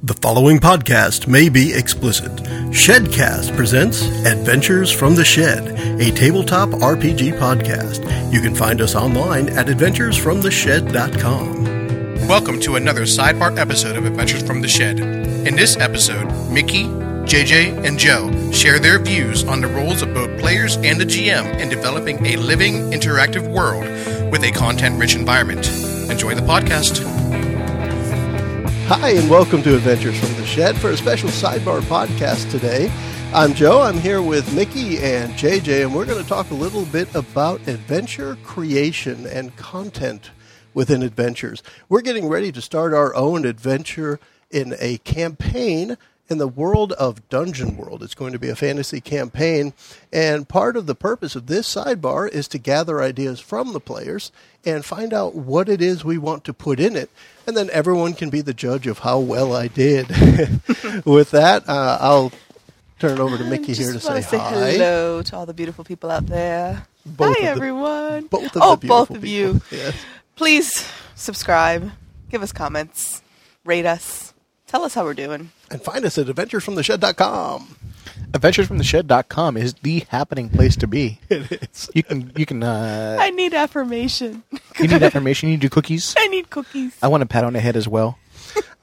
The following podcast may be explicit. Shedcast presents Adventures from the Shed, a tabletop RPG podcast. You can find us online at adventuresfromtheshed.com. Welcome to another sidebar episode of Adventures from the Shed. In this episode, Mickey, JJ, and Joe share their views on the roles of both players and the GM in developing a living, interactive world with a content-rich environment. Enjoy the podcast. Hi, and welcome to Adventures from the Shed for a special sidebar podcast today. I'm Joe. I'm here with Mickey and JJ, and we're going to talk a little bit about adventure creation and content within adventures. We're getting ready to start our own adventure in a campaign in the world of Dungeon World. It's going to be a fantasy campaign, and part of the purpose of this sidebar is to gather ideas from the players and find out what it is we want to put in it. And then everyone can be the judge of how well I did. With that, I'll turn it over to Mickey here to say hi. I just want to say hello to all the beautiful people out there. Hi, everyone. Both of you. Yes. Please subscribe, give us comments, rate us, tell us how we're doing. And find us at adventuresfromtheshed.com. Adventuresfromtheshed.com is the happening place to be. It is. You can. I need affirmation. You need affirmation? You need to do cookies? I need cookies. I want a pat on the head as well.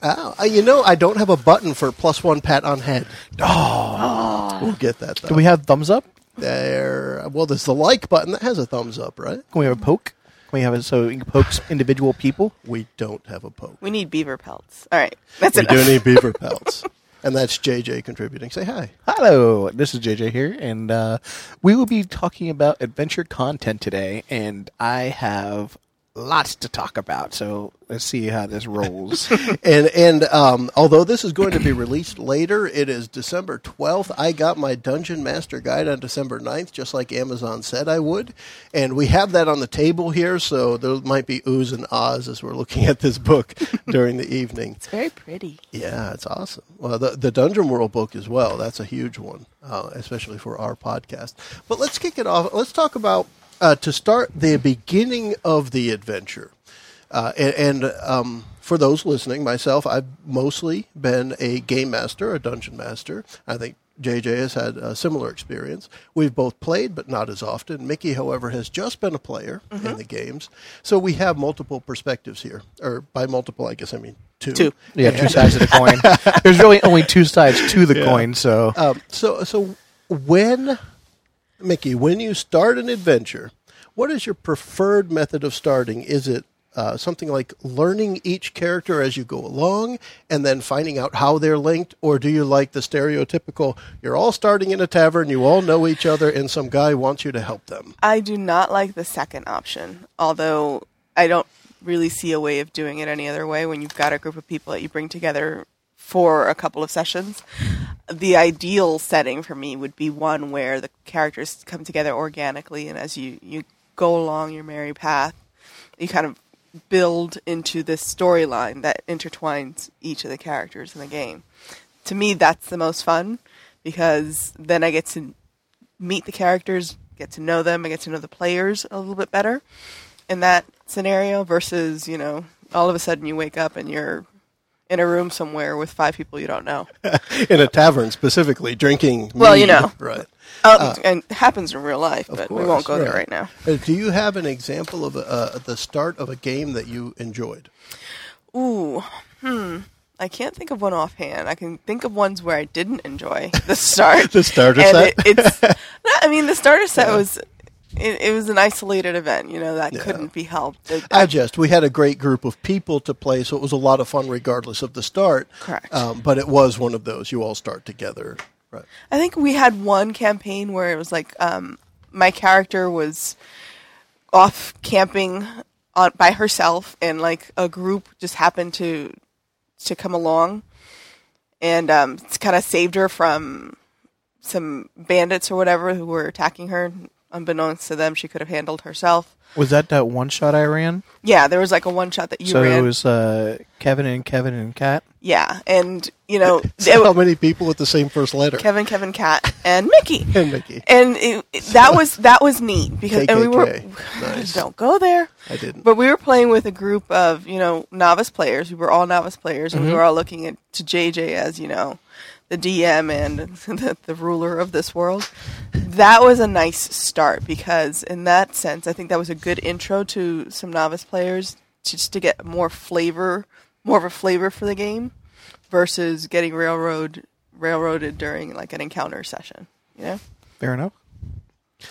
I don't have a button for +1 pat on head. Oh. We'll get that, though. Do we have thumbs up? Well, there's the like button that has a thumbs up, right? Can we have a poke? Can we have it so it pokes individual people? We don't have a poke. We need beaver pelts. All right. That's enough. We do need beaver pelts. And that's JJ contributing. Say hi. Hello. This is JJ here, and we will be talking about adventure content today, and I have lots to talk about, so let's see how this rolls. and although this is going to be released later, it is December 12th. I got my Dungeon Master Guide on December 9th, just like Amazon said I would, and we have that on the table here, so there might be oohs and ahs as we're looking at this book during the evening. It's very pretty. Yeah, it's awesome. Well, the Dungeon World book as well, that's a huge one, especially for our podcast. But let's kick it off. Let's talk about, to start, the beginning of the adventure. For those listening, myself, I've mostly been a game master, a dungeon master. I think JJ has had a similar experience. We've both played, but not as often. Mickey, however, has just been a player in the games. So we have multiple perspectives here. Or by multiple, I guess I mean two. Yeah, two sides of the coin. There's really only two sides to the coin. So, when... Mickey, when you start an adventure, what is your preferred method of starting? Is it something like learning each character as you go along and then finding out how they're linked? Or do you like the stereotypical, you're all starting in a tavern, you all know each other, and some guy wants you to help them? I do not like the second option, although I don't really see a way of doing it any other way when you've got a group of people that you bring together for a couple of sessions. The ideal setting for me would be one where the characters come together organically, and as you go along your merry path, you kind of build into this storyline that intertwines each of the characters in the game. To me, that's the most fun, because then I get to meet the characters, get to know them, I get to know the players a little bit better in that scenario versus, all of a sudden you wake up and you're in a room somewhere with 5 people you don't know. In a tavern, specifically, drinking. Well, Right. And it happens in real life, but we won't go there right now. Do you have an example of the start of a game that you enjoyed? I can't think of one offhand. I can think of ones where I didn't enjoy the start. The starter set? The starter set was... It was an isolated event, that couldn't be helped. We had a great group of people to play, so it was a lot of fun regardless of the start. Correct. But it was one of those, you all start together. Right. I think we had one campaign where it was like, my character was off camping by herself, and like a group just happened to come along, and kind of saved her from some bandits or whatever who were attacking her unbeknownst to them, she could have handled herself. Was that one shot I ran? Yeah, there was like a one shot that you ran. So it was Kevin and Kat? Yeah, and, you know... How many people with the same first letter? Kevin, Kat, and Mickey. And that was neat. Because and we were nice. Don't go there. I didn't. But we were playing with a group of, you know, novice players. We were all novice players, and we were all looking to JJ as, you know... the DM and the ruler of this world. That was a nice start because in that sense, I think that was a good intro to some novice players just to get more of a flavor for the game versus getting railroaded during like an encounter session. Yeah. Fair enough.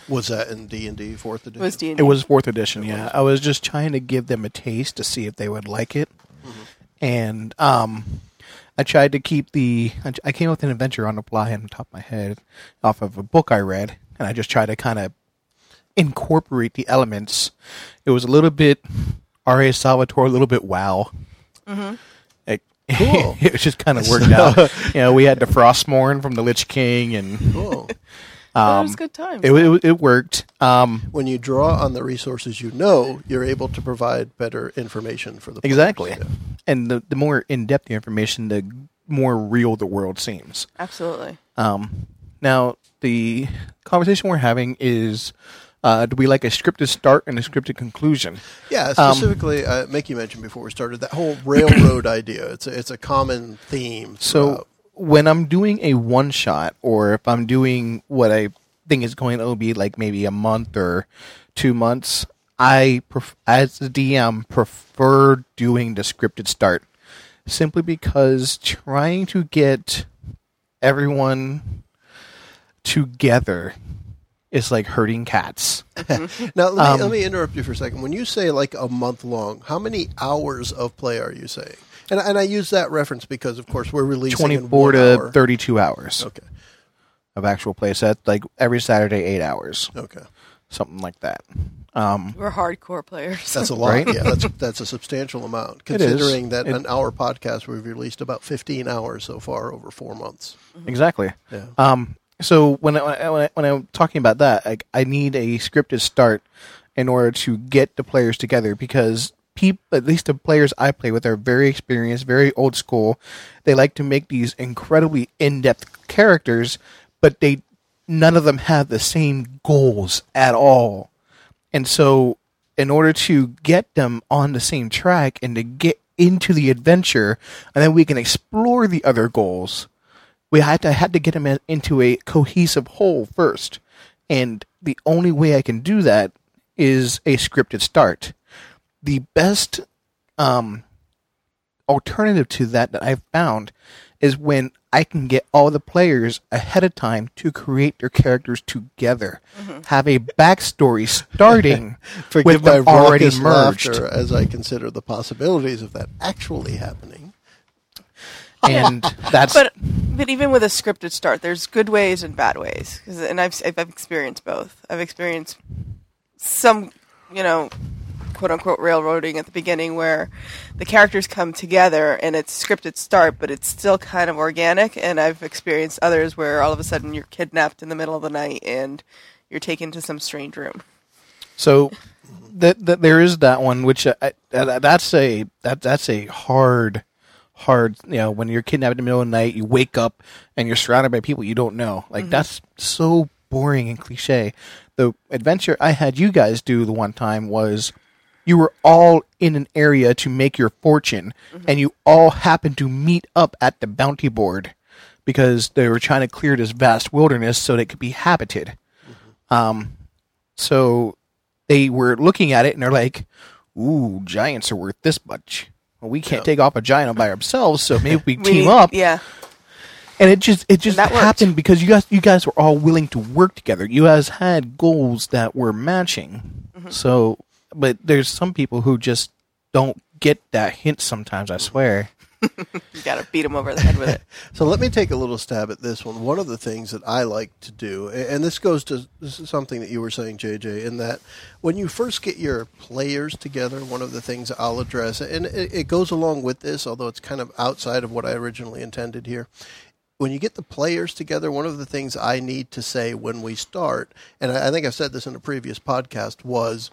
Was that in D&D 4th edition? It was D&D. It was 4th edition, yeah. I was just trying to give them a taste to see if they would like it. Mm-hmm. And, I tried to keep I came up with an adventure on the fly on the top of my head off of a book I read, and I just tried to kind of incorporate the elements. It was a little bit R.A. Salvatore, a little bit wow. Mm-hmm. Cool. It just kind of worked out. You know, we had the Frostmourne from the Lich King, and cool. That was good times. It worked. When you draw on the resources you know, you're able to provide better information for the players. Exactly. Yeah. And the more in-depth the information, the more real the world seems. Absolutely. Now, the conversation we're having is, do we like a scripted start and a scripted conclusion? Yeah, specifically, Mickey mentioned before we started, that whole railroad idea. It's a common theme. So... when I'm doing a one-shot, or if I'm doing what I think is going to be like maybe a month or 2 months, I, as the DM, prefer doing the scripted start, simply because trying to get everyone together is like herding cats. Now, let me interrupt you for a second. When you say like a month long, how many hours of play are you saying? And I use that reference because, of course, we're releasing 24 to 32 hours. Okay. Of actual play. So that's like every Saturday, 8 hours. Okay. Something like that. We're hardcore players. That's a lot. Right? Yeah, that's a substantial amount, considering that an hour podcast we've released about 15 hours so far over 4 months. Exactly. Yeah. So when I'm talking about that, I need a scripted start in order to get the players together because... at least the players I play with are very experienced, very old school. They like to make these incredibly in-depth characters, but none of them have the same goals at all. And so in order to get them on the same track and to get into the adventure, and then we can explore the other goals, we had to get them into a cohesive whole first. And the only way I can do that is a scripted start. The best alternative to that I've found is when I can get all the players ahead of time to create their characters together, have a backstory starting with them already merged. As I consider the possibilities of that actually happening, and that's. But even with a scripted start, there's good ways and bad ways, and I've experienced both. I've experienced some, you know. Quote-unquote railroading at the beginning where the characters come together and it's scripted start, but it's still kind of organic, and I've experienced others where all of a sudden you're kidnapped in the middle of the night and you're taken to some strange room. So there is that one, which that's a hard, you know, when you're kidnapped in the middle of the night, you wake up and you're surrounded by people you don't know. Like, that's so boring and cliche. The adventure I had you guys do the one time was... you were all in an area to make your fortune, and you all happened to meet up at the bounty board because they were trying to clear this vast wilderness so that it could be habited. So they were looking at it, and they're like, ooh, giants are worth this much. Well, we can't take off a giant by ourselves, so maybe we team up. Yeah. And it just happened because you guys were all willing to work together. You guys had goals that were matching. So... but there's some people who just don't get that hint sometimes, I swear. You got to beat them over the head with it. So let me take a little stab at this one. One of the things that I like to do, and this goes to something that you were saying, JJ, in that when you first get your players together, one of the things I'll address, and it goes along with this, although it's kind of outside of what I originally intended here, when you get the players together, one of the things I need to say when we start, and I think I've said this in a previous podcast, was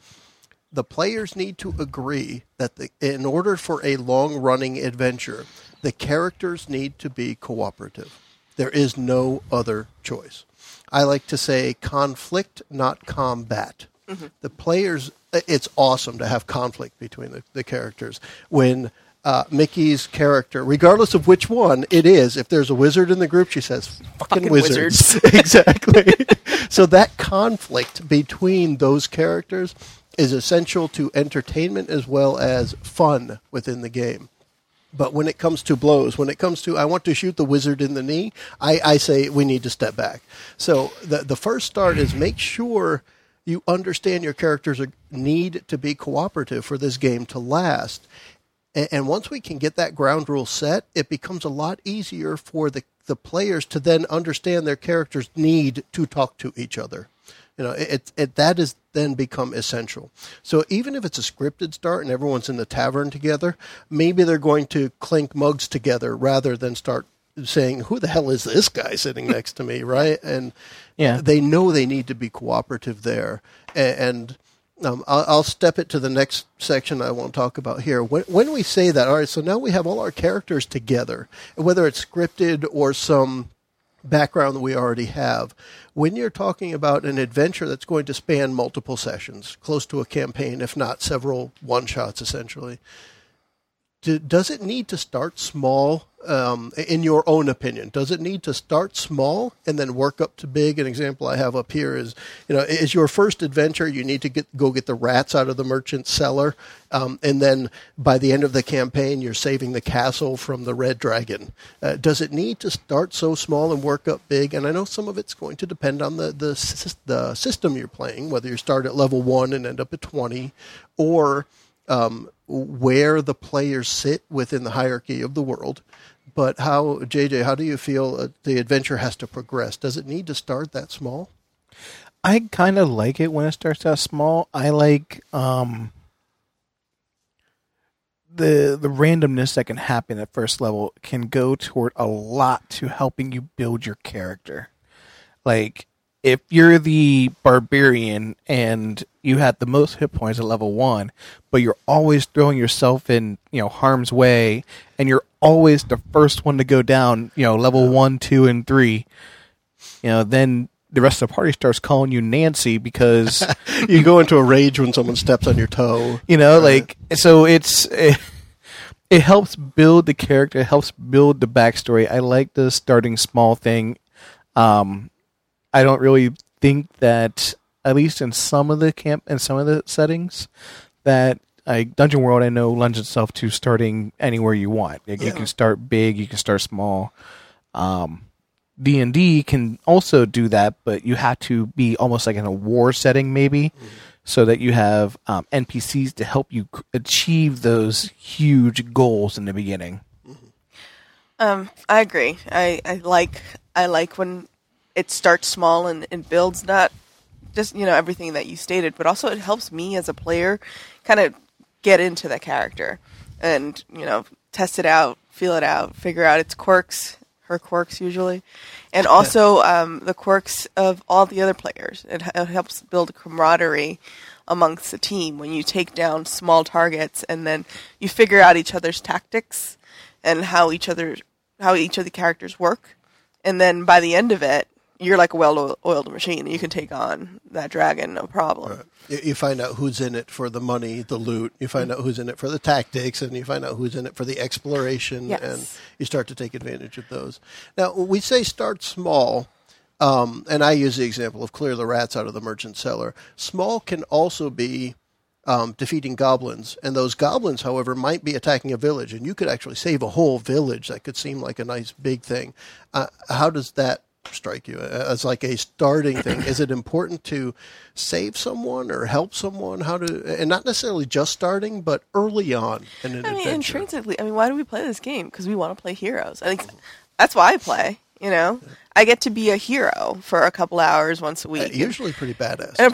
the players need to agree that in order for a long-running adventure, the characters need to be cooperative. There is no other choice. I like to say conflict, not combat. Mm-hmm. The players, it's awesome to have conflict between the characters. When Mickey's character, regardless of which one it is, if there's a wizard in the group, she says, fucking wizards. Exactly. So that conflict between those characters is essential to entertainment as well as fun within the game. But when it comes to blows, when it comes to I want to shoot the wizard in the knee, I say we need to step back. So the first start is make sure you understand your characters need to be cooperative for this game to last. And once we can get that ground rule set, it becomes a lot easier for the players to then understand their characters need to talk to each other. You know, that has then become essential. So even if it's a scripted start and everyone's in the tavern together, maybe they're going to clink mugs together rather than start saying, who the hell is this guy sitting next to me, right? And yeah, they know they need to be cooperative there. And I'll step it to the next section I won't talk about here. When we say that, all right, so now we have all our characters together, whether it's scripted or some background that we already have. When you're talking about an adventure that's going to span multiple sessions, close to a campaign, if not several one-shots, essentially, does it need to start small, in your own opinion? Does it need to start small and then work up to big? An example I have up here is, you know, is your first adventure, you need to go get the rats out of the merchant cellar, and then by the end of the campaign, you're saving the castle from the red dragon. Does it need to start so small and work up big? And I know some of it's going to depend on the system you're playing, whether you start at level 1 and end up at 20, or where the players sit within the hierarchy of the world. But JJ, how do you feel the adventure has to progress? Does it need to start that small? I kind of like it when it starts out small. I like the randomness that can happen at first level can go toward a lot to helping you build your character. Like, if you're the barbarian and you had the most hit points at level 1, but you're always throwing yourself in, you know, harm's way, and you're always the first one to go down, you know, level 1, 2, and 3, you know, then the rest of the party starts calling you Nancy because you go into a rage when someone steps on your toe. You know, right. Like, so it helps build the character, it helps build the backstory. I like the starting small thing. I don't really think that, at least in some of the settings, that like Dungeon World, I know lends itself to starting anywhere you want. Like, yeah. You can start big, you can start small. D&D can also do that, but you have to be almost like in a war setting, maybe, so that you have NPCs to help you achieve those huge goals in the beginning. I agree. I like when it starts small and builds, not just, you know, everything that you stated, but also it helps me as a player kind of get into the character and, you know, test it out, feel it out, figure out its quirks, her quirks usually, and also the quirks of all the other players. It helps build camaraderie amongst the team when you take down small targets and then you figure out each other's tactics and how each of the characters work. And then by the end of it, you're like a well-oiled machine, and you can take on that dragon, no problem. Right. You find out who's in it for the money, the loot. You find out who's in it for the tactics, and you find out who's in it for the exploration, and you start to take advantage of those. Now, we say start small, and I use the example of clear the rats out of the merchant cellar. Small can also be defeating goblins, and those goblins, however, might be attacking a village, and you could actually save a whole village. That could seem like a nice big thing. How does that strike you as like a starting thing? Is it important to save someone or help someone? And not necessarily just starting, but early on in an adventure. Intrinsically, why do we play this game? Because we want to play heroes. I think that's why I play. You know, I get to be a hero for a couple hours once a week. Usually pretty badass. And I'm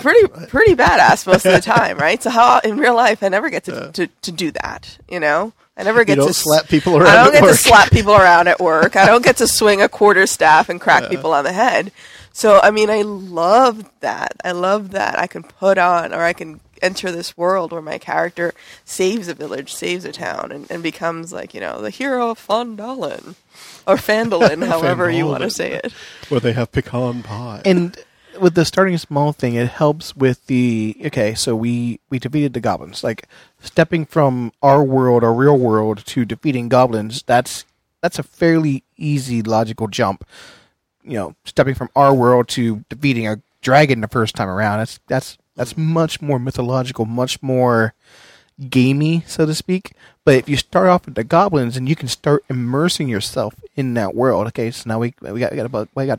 pretty badass most of the time, right? So in real life, I never get to do that, you know? I never get to slap people around. I don't get to slap people around at work. I don't get to swing a quarterstaff and crack people on the head. So, I mean, I love that. I love that I can put on, or I can enter this world where my character saves a village, saves a town, and becomes like, you know, the hero of Phandalin. Or Phandalin, however you want to say it. Where they have pecan pie. And with the starting small thing, it helps with the, okay, so we defeated the goblins. Like, stepping from our world, our real world, to defeating goblins, that's a fairly easy logical jump. You know, stepping from our world to defeating a dragon the first time around, that's much more mythological, much more gamey, so to speak. But if you start off with the goblins, and you can start immersing yourself in that world. Okay, so now we got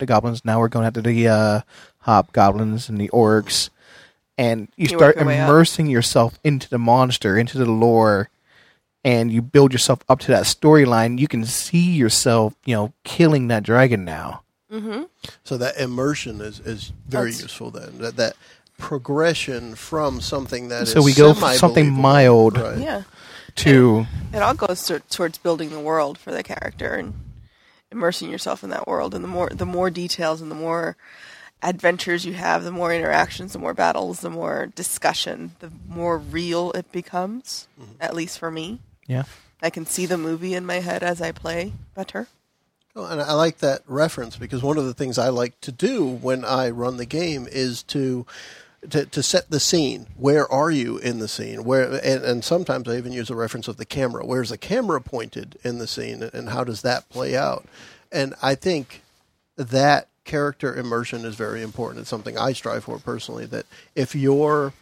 the goblins. Now we're going after the hobgoblins and the orcs, and you start immersing yourself into the monster, into the lore, and you build yourself up to that storyline. You can see yourself, you know, killing that dragon now. Mm-hmm. So that immersion is very useful. Then that progression from something that so is we go from something mild, right, to it all goes towards building the world for the character and immersing yourself in that world. And the more details and the more adventures you have, the more interactions, the more battles, the more discussion, the more real it becomes. Mm-hmm. At least for me, I can see the movie in my head as I play better. Oh, and I like that reference, because one of the things I like to do when I run the game is to set the scene. Where are you in the scene? And sometimes I even use a reference of the camera. Where's the camera pointed in the scene, and how does that play out? And I think that character immersion is very important. It's something I strive for personally, that if you're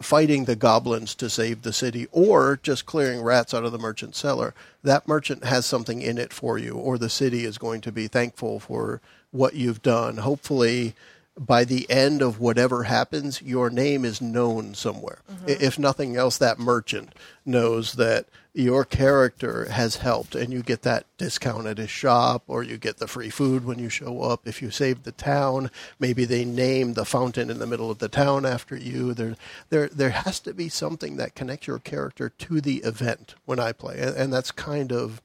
fighting the goblins to save the city, or just clearing rats out of the merchant cellar, that merchant has something in it for you, or the city is going to be thankful for what you've done. Hopefully, by the end of whatever happens, your name is known somewhere. Mm-hmm. If nothing else, that merchant knows that your character has helped, and you get that discount at his shop, or you get the free food when you show up. If you save the town, maybe they name the fountain in the middle of the town after you. There has to be something that connects your character to the event when I play, and that's kind of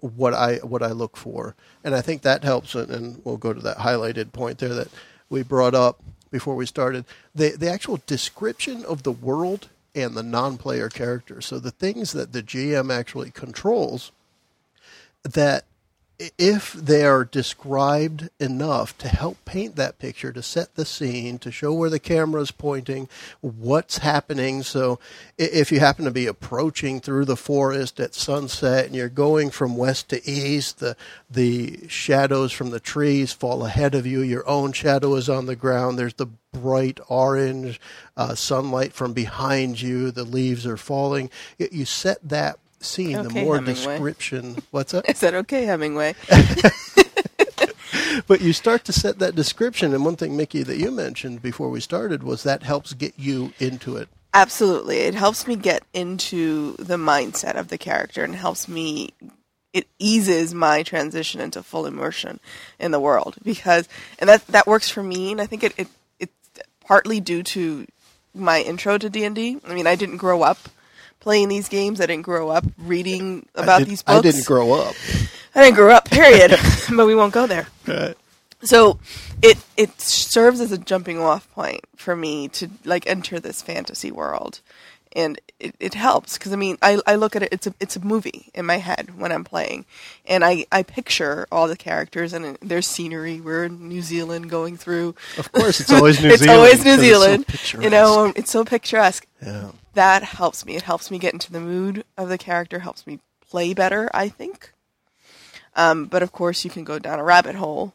what I look for. And I think that helps, and we'll go to that highlighted point there that we brought up before we started, the actual description of the world and the non-player character. So the things that the GM actually controls, that if they are described enough to help paint that picture, to set the scene, to show where the camera is pointing, what's happening. So if you happen to be approaching through the forest at sunset and you're going from west to east, the shadows from the trees fall ahead of you. Your own shadow is on the ground. There's the bright orange sunlight from behind you. The leaves are falling. You set that scene, okay, the more Hemingway. Description. What's up? Is that okay, Hemingway? But you start to set that description, and one thing, Mickey, that you mentioned before we started was that helps get you into it. Absolutely. It helps me get into the mindset of the character, and it eases my transition into full immersion in the world, because, and that works for me, and I think it's partly due to my intro to D&D. I mean, I didn't grow up playing these games. I didn't grow up reading about these books. I didn't grow up, period. But we won't go there. Right. So it serves as a jumping off point for me to like enter this fantasy world. And it helps, because I mean, I look at it, it's a movie in my head when I'm playing. And I picture all the characters and their scenery. We're in New Zealand going through. Of course, it's always New Zealand. It's so, you know, it's so picturesque. Yeah. That helps me. It helps me get into the mood of the character, helps me play better, I think. But of course, you can go down a rabbit hole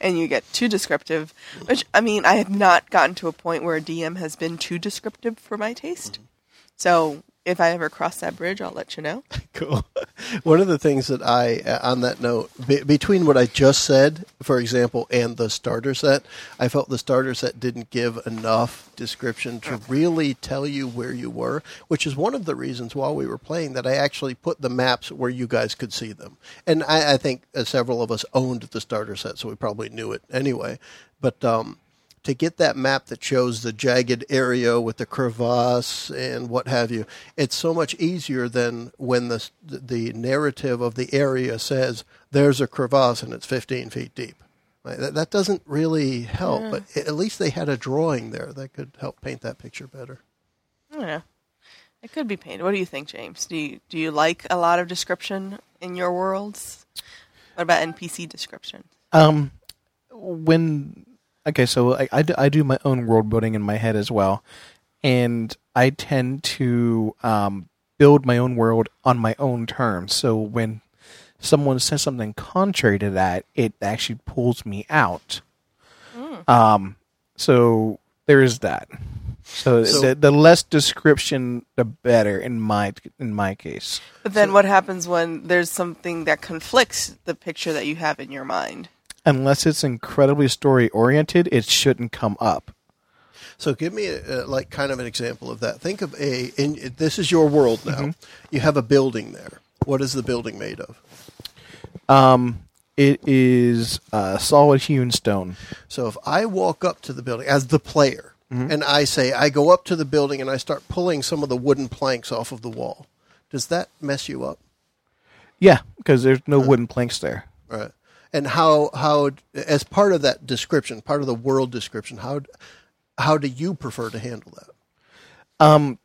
and you get too descriptive, which, I mean, I have not gotten to a point where a DM has been too descriptive for my taste. Mm-hmm. So if I ever cross that bridge, I'll let you know. Cool. One of the things that I, on that note, between what I just said, for example, and the starter set, I felt the starter set didn't give enough description to really tell you where you were, which is one of the reasons while we were playing that I actually put the maps where you guys could see them. And I think several of us owned the starter set, so we probably knew it anyway. But to get that map that shows the jagged area with the crevasse and what have you, it's so much easier than when the narrative of the area says there's a crevasse and it's 15 feet deep. Right? That doesn't really help, yeah. But at least they had a drawing there that could help paint that picture better. Yeah, it could be painted. What do you think, James? Do you like a lot of description in your worlds? What about NPC description? I do my own world building in my head as well, and I tend to build my own world on my own terms. So when someone says something contrary to that, it actually pulls me out. Mm. So there is that. So the less description, the better in my case. But then what happens when there's something that conflicts the picture that you have in your mind? Unless it's incredibly story-oriented, it shouldn't come up. So give me kind of an example of that. Think of this is your world now. Mm-hmm. You have a building there. What is the building made of? It is solid hewn stone. So if I walk up to the building as the player, mm-hmm. and I go up to the building and I start pulling some of the wooden planks off of the wall, does that mess you up? Yeah, because there's no wooden planks there. Right. And how as part of that description, part of the world description, how do you prefer to handle that?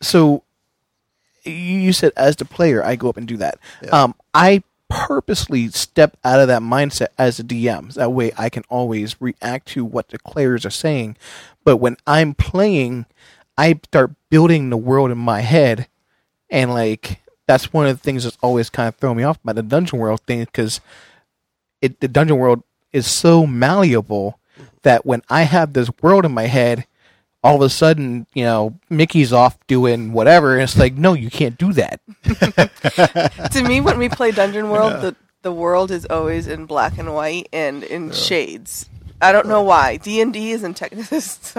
So you said as the player, I go up and do that. Yeah. I purposely step out of that mindset as a DM. That way I can always react to what the players are saying. But when I'm playing, I start building the world in my head, and that's one of the things that's always kind of thrown me off about the Dungeon World thing, because the Dungeon World is so malleable that when I have this world in my head, all of a sudden, Mickey's off doing whatever, and it's like, no, you can't do that. To me, when we play Dungeon World, the world is always in black and white and in shades. I don't know why. D&D is in Technicolor.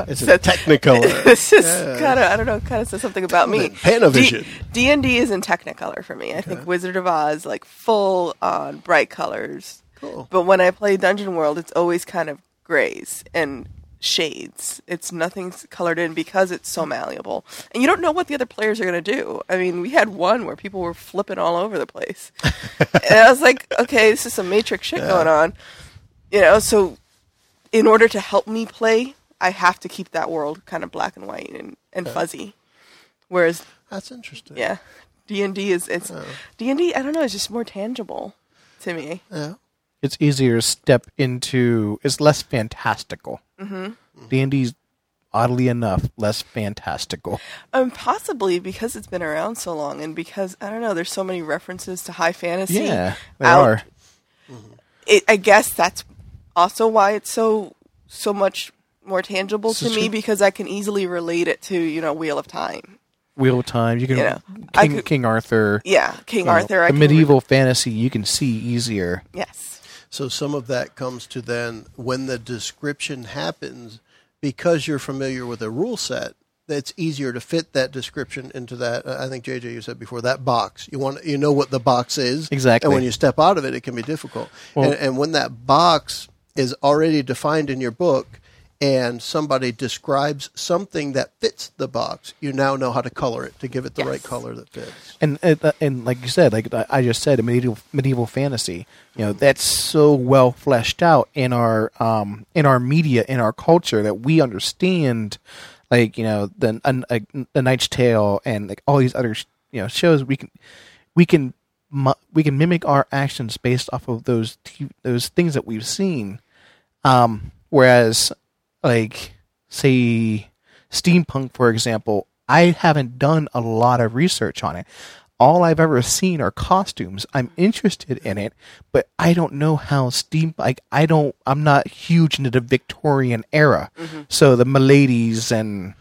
It's in Technicolor. This is kind of, I don't know, kind of says something about me. Panavision. D&D is in Technicolor for me. I think Wizard of Oz, full on bright colors. Cool. But when I play Dungeon World, it's always kind of grays and shades. It's nothing's colored in because it's so malleable. And you don't know what the other players are going to do. I mean, we had one where people were flipping all over the place. And I was like, okay, this is some Matrix shit going on. So in order to help me play, I have to keep that world kind of black and white and fuzzy. Whereas... That's interesting. Yeah. D&D is... D&D, I don't know, it's just more tangible to me. Yeah. It's easier to step into. It's less fantastical. Mm-hmm. D&D's, oddly enough, less fantastical. Possibly because it's been around so long, and because I don't know. There's so many references to high fantasy. Yeah, there are. Mm-hmm. I guess that's also why it's so much more tangible to me, because I can easily relate it to Wheel of Time. Wheel of Time. You can King Arthur. Yeah, King Arthur. The medieval fantasy you can see easier. Yes. So some of that comes to then when the description happens, because you're familiar with a rule set, it's easier to fit that description into that. I think, JJ, you said before, that box. You know what the box is. Exactly. And when you step out of it, it can be difficult. Well, and when that box is already defined in your book and somebody describes something that fits the box, you now know how to color it to give it the right color that fits. And like you said, like I just said, a medieval fantasy, that's so well fleshed out in our media, in our culture, that we understand, the Knight's Tale and all these other shows. We can mimic our actions based off of those things that we've seen, whereas. Say, steampunk, for example, I haven't done a lot of research on it. All I've ever seen are costumes. I'm interested in it, but I don't know how I'm not huge into the Victorian era. Mm-hmm. So the miladies and,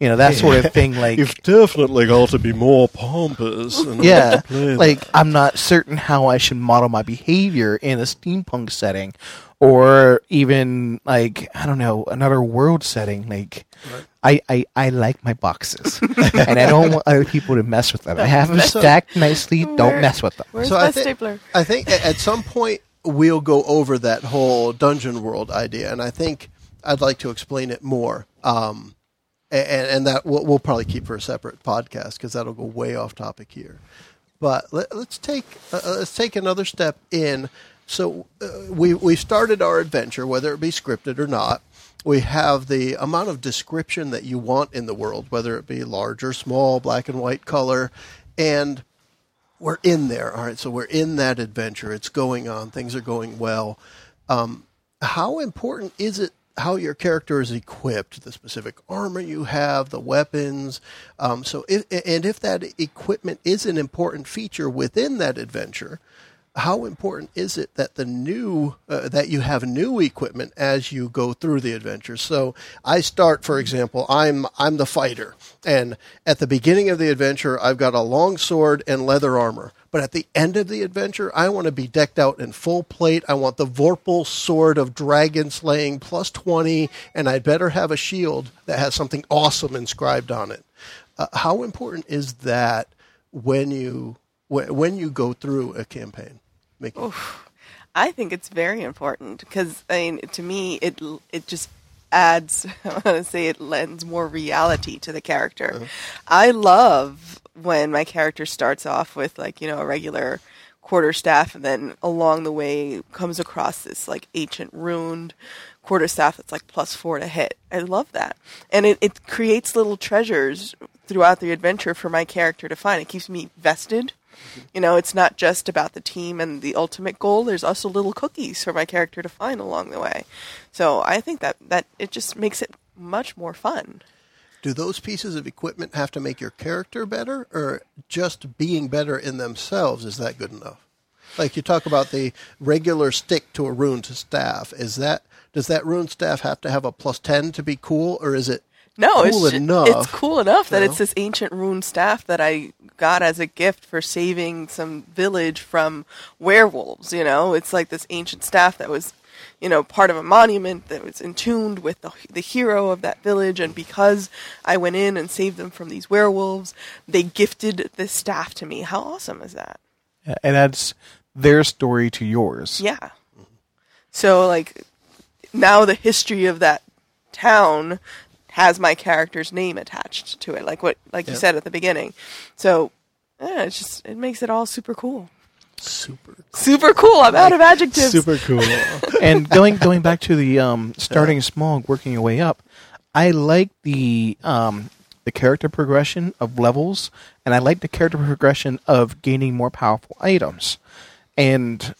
that sort of thing. You've definitely got to be more pompous. And I'm not certain how I should model my behavior in a steampunk setting. Or even, I don't know, another world setting. I like my boxes. And I don't want other people to mess with them. I have them stacked nicely. Don't mess with them. Where's my stapler? I think at some point we'll go over that whole Dungeon World idea. And I think I'd like to explain it more. And that we'll probably keep for a separate podcast because that'll go way off topic here. But let's take another step in. So we started our adventure, whether it be scripted or not. We have the amount of description that you want in the world, whether it be large or small, black and white color, and we're in there. All right, so we're in that adventure. It's going on. Things are going well. How important is it how your character is equipped, the specific armor you have, the weapons? If that equipment is an important feature within that adventure, how important is it that that you have new equipment as you go through the adventure? So I start, for example, I'm the fighter, and at the beginning of the adventure, I've got a long sword and leather armor. But at the end of the adventure, I want to be decked out in full plate. I want the Vorpal Sword of Dragon Slaying plus 20, and I'd better have a shield that has something awesome inscribed on it. How important is that when you go through a campaign? I think it's very important because, to me, it just adds, I want to say it lends more reality to the character. Uh-huh. I love when my character starts off with, a regular quarterstaff, and then along the way comes across this, ancient ruined quarterstaff that's, +4 to hit. I love that. And it creates little treasures throughout the adventure for my character to find. It keeps me vested. It's not just about the team and the ultimate goal. There's also little cookies for my character to find along the way. So I think that it just makes it much more fun. Do those pieces of equipment have to make your character better, or just being better in themselves, is that good enough? You talk about the regular stick to a ruined staff. Does that ruined staff have to have a plus 10 to be cool, or is it it's cool enough that it's this ancient rune staff that I got as a gift for saving some village from werewolves, It's this ancient staff that was, part of a monument that was entombed with the hero of that village, and because I went in and saved them from these werewolves, they gifted this staff to me. How awesome is that? And that's their story to yours. Yeah. So, now the history of that town has my character's name attached to it, you said at the beginning. So, it makes it all super cool. Super cool. I'm out of adjectives. Super cool. And going back to the starting small, working your way up, I like the character progression of levels, and I like the character progression of gaining more powerful items. And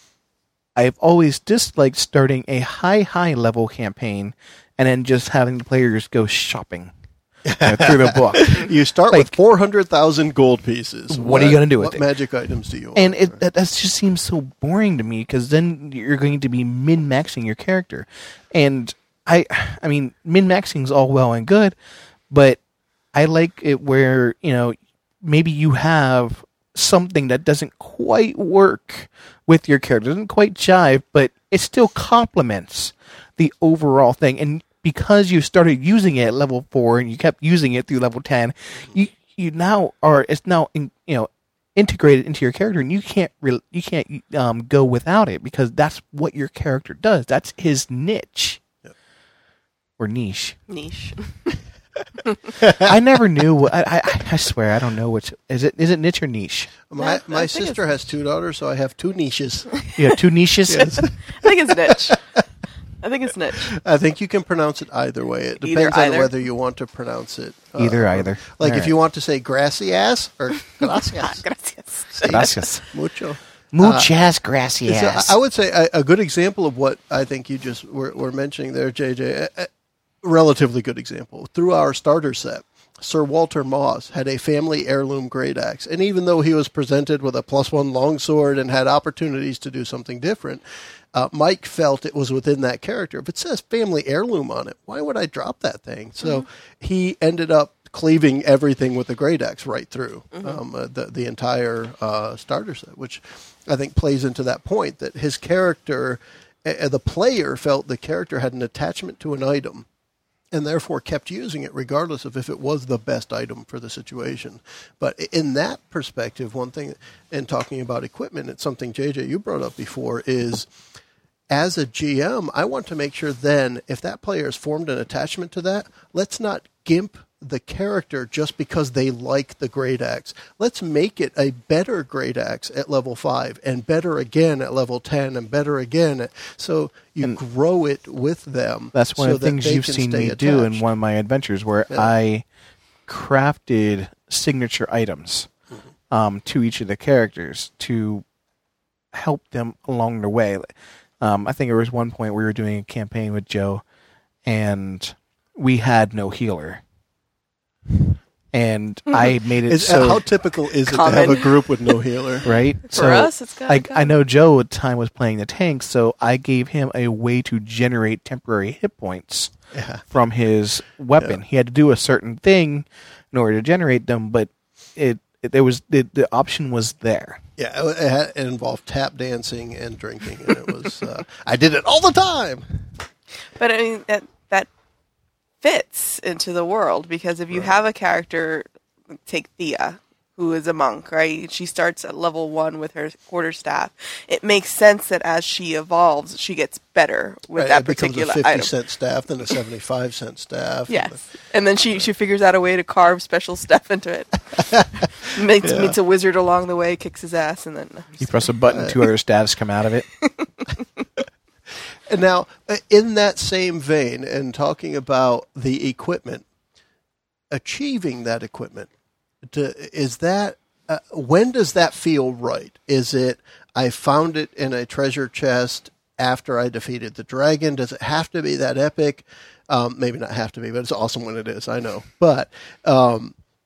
I've always disliked starting a high level campaign and then just having the players go shopping through the book. You start with 400,000 gold pieces. What are you going to do with it? What magic items do you want? And that just seems so boring to me, because then you're going to be min-maxing your character. And, I mean, min-maxing is all well and good, but I like it where, maybe you have something that doesn't quite work with your character, doesn't quite jive, but it still complements the overall thing. And because you started using it at level 4 and you kept using it through level 10, you now are integrated into your character, and you can't go without it, because that's what your character does. That's his niche. Yep. Or niche. I never knew. I swear I don't know which is it niche or niche. My sister has 2 daughters, so I have 2 niches. You have 2 niches. Yes. I think it's niche. I think you can pronounce it either way. It depends on whether you want to pronounce it. Either. If you want to say gracias or gracias. Gracias. Muchas gracias. I would say a good example of what I think you just were mentioning there, JJ, a relatively good example. Through our starter set, Sir Walter Moss had a family heirloom great axe. And even though he was presented with a +1 longsword and had opportunities to do something different, Mike felt it was within that character. If it says family heirloom on it, why would I drop that thing? So he ended up cleaving everything with the great axe right through the entire starter set, which I think plays into that point that his character, the player felt the character had an attachment to an item and therefore kept using it regardless of if it was the best item for the situation. But in that perspective, one thing, and talking about equipment, it's something, JJ, you brought up before, is as a GM, I want to make sure then if that player has formed an attachment to that, let's not gimp the character just because they like the great axe. Let's make it a better great axe at level 5 and better again at level 10 and better again. So you grow it with them. That's one of the things you've seen me do in one of my adventures where I crafted signature items to each of the characters to help them along the way. I think there was one point we were doing a campaign with Joe and we had no healer. And I made it so... How typical is it to have a group with no healer? Right? For us, it's got to go. I know Joe at the time was playing the tank, so I gave him a way to generate temporary hit points from his weapon. Yeah. He had to do a certain thing in order to generate them, but the option was there. Yeah, it involved tap dancing and drinking, and it was... I did it all the time! But, I mean, that fits into the world, because if you have a character, take Thea, who is a monk, right? She starts at level 1 with her quarterstaff. It makes sense that as she evolves, she gets better with that particular item. It becomes a 50-cent staff, then a 75-cent staff. Yes. And then she figures out a way to carve special stuff into it. Meets a wizard along the way, kicks his ass, and then... You press a button, two other staffs come out of it. And now, in that same vein, and talking about the equipment, achieving that equipment, is that when does that feel right? Is it I found it in a treasure chest after I defeated the dragon? Does it have to be that epic? Maybe not have to be, but it's awesome when it is. I know, but.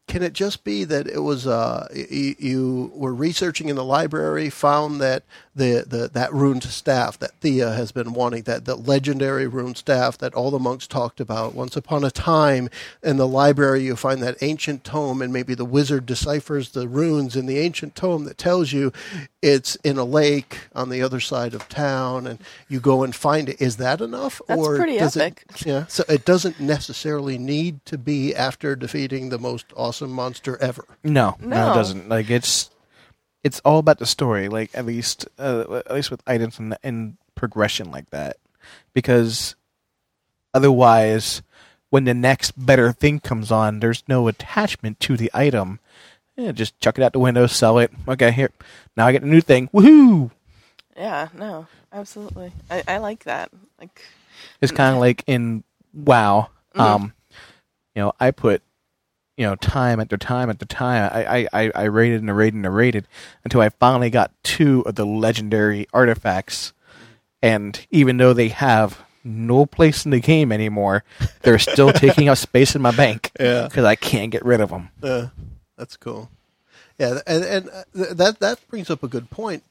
Can it just be that it was you were researching in the library, found that that runed staff that Thea has been wanting, that legendary runed staff that all the monks talked about once upon a time? In the library, you find that ancient tome, and maybe the wizard deciphers the runes in the ancient tome that tells you it's in a lake on the other side of town, and you go and find it. Is that enough? That's pretty epic. So it doesn't necessarily need to be after defeating the most awesome monster ever. No, it doesn't. Like it's all about the story. Like at least with items and progression like that, because otherwise, when the next better thing comes on, there's no attachment to the item. Yeah, just chuck it out the window, sell it. Okay, here now I get a new thing. Woohoo! Yeah, no, absolutely. I like that. Like it's kind of like in WoW. Mm-hmm. I put. Time after time, I raided until I finally got 2 of the legendary artifacts. And even though they have no place in the game anymore, they're still taking up space in my bank because I can't get rid of them. That's cool. Yeah, and that brings up a good point,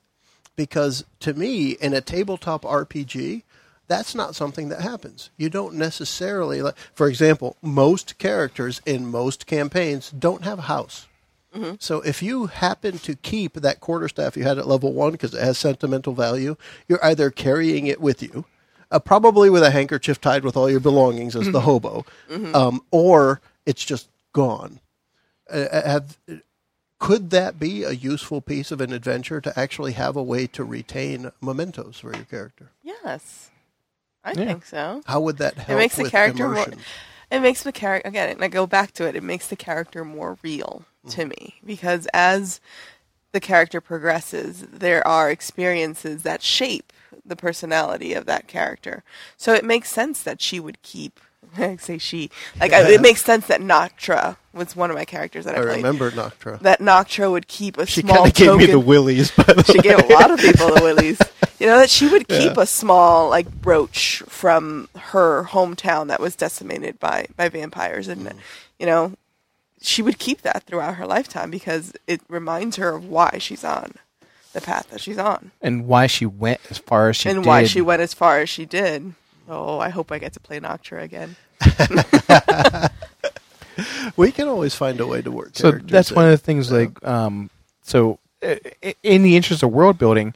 because to me, in a tabletop RPG, that's not something that happens. You don't necessarily, for example, most characters in most campaigns don't have a house. Mm-hmm. So if you happen to keep that quarterstaff you had at level 1 because it has sentimental value, you're either carrying it with you, probably with a handkerchief tied with all your belongings as the hobo, or it's just gone. Could that be a useful piece of an adventure to actually have a way to retain mementos for your character? Yes. I think so. How would that help? It makes the character immersion? And I go back to it. It makes the character more real to me, because as the character progresses, there are experiences that shape the personality of that character. So it makes sense that she would keep. I say she. It makes sense that Noctra was one of my characters that I played. I remember Noctra. That Noctra would keep a small token. She kind of gave me the willies, by the way. She gave a lot of people the willies. That she would keep a small brooch from her hometown that was decimated by vampires. And, she would keep that throughout her lifetime because it reminds her of why she's on the path that she's on. And why she went as far as she did. Oh, I hope I get to play Noctra again. We can always find a way to work. So that's one of the things. In the interest of world building,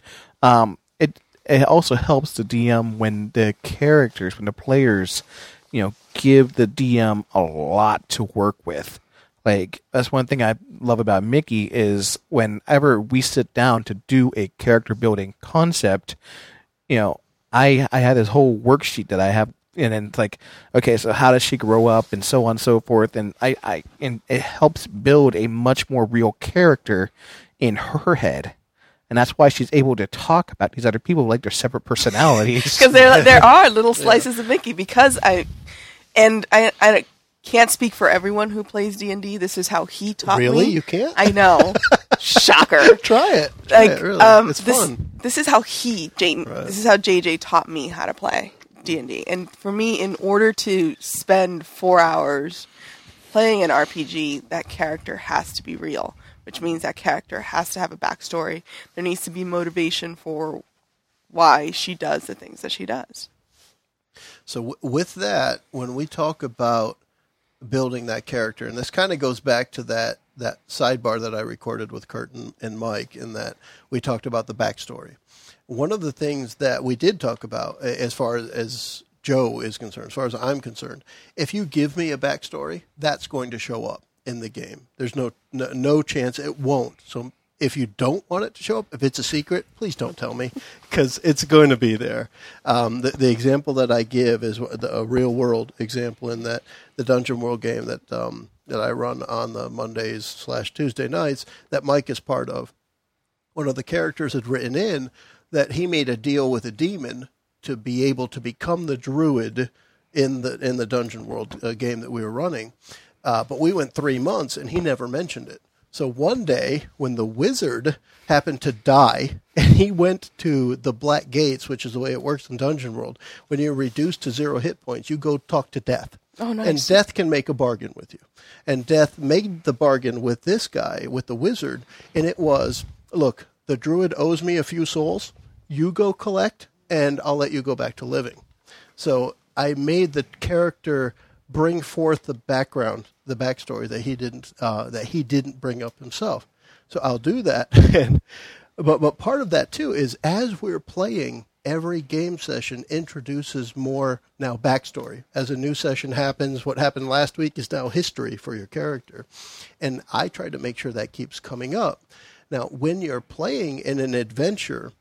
it also helps the DM when the characters, when the players, give the DM a lot to work with. Like that's one thing I love about Mickey is whenever we sit down to do a character building concept, I had this whole worksheet that I have, and then it's like, okay, so how does she grow up, and so on and so forth, and I and it helps build a much more real character in her head. And that's why she's able to talk about these other people like their separate personalities. Because there are little slices of Mickey. Because I can't speak for everyone who plays D&D. This is how he taught me. Really? You can't? I know. Shocker. Try it. Really. It's fun. This is how JJ taught me how to play D&D. And for me, in order to spend 4 hours playing an RPG, that character has to be real. Which means that character has to have a backstory. There needs to be motivation for why she does the things that she does. So with that, when we talk about building that character, and this kind of goes back to that sidebar that I recorded with Kurt and Mike, in that we talked about the backstory. One of the things that we did talk about, as far as Joe is concerned, as far as I'm concerned, if you give me a backstory, that's going to show up in the game. There's no chance it won't. So if you don't want it to show up, if it's a secret, please don't tell me, because it's going to be there. The example that I give is a real world example in that the Dungeon World game that I run on the Mondays/Tuesday nights that Mike is part of. One of the characters had written in that he made a deal with a demon to be able to become the druid in the Dungeon World game that we were running. But we went 3 months, and he never mentioned it. So one day, when the wizard happened to die, and he went to the Black Gates, which is the way it works in Dungeon World, when you're reduced to 0 hit points, you go talk to Death. Oh, nice. And Death can make a bargain with you. And Death made the bargain with this guy, with the wizard, and it was, look, the druid owes me a few souls. You go collect, and I'll let you go back to living. So I made the character bring forth the background, the backstory that he didn't bring up himself. So I'll do that. But part of that too is, as we're playing, every game session introduces more now backstory. As a new session happens, what happened last week is now history for your character. And I try to make sure that keeps coming up. Now, when you're playing in an adventure,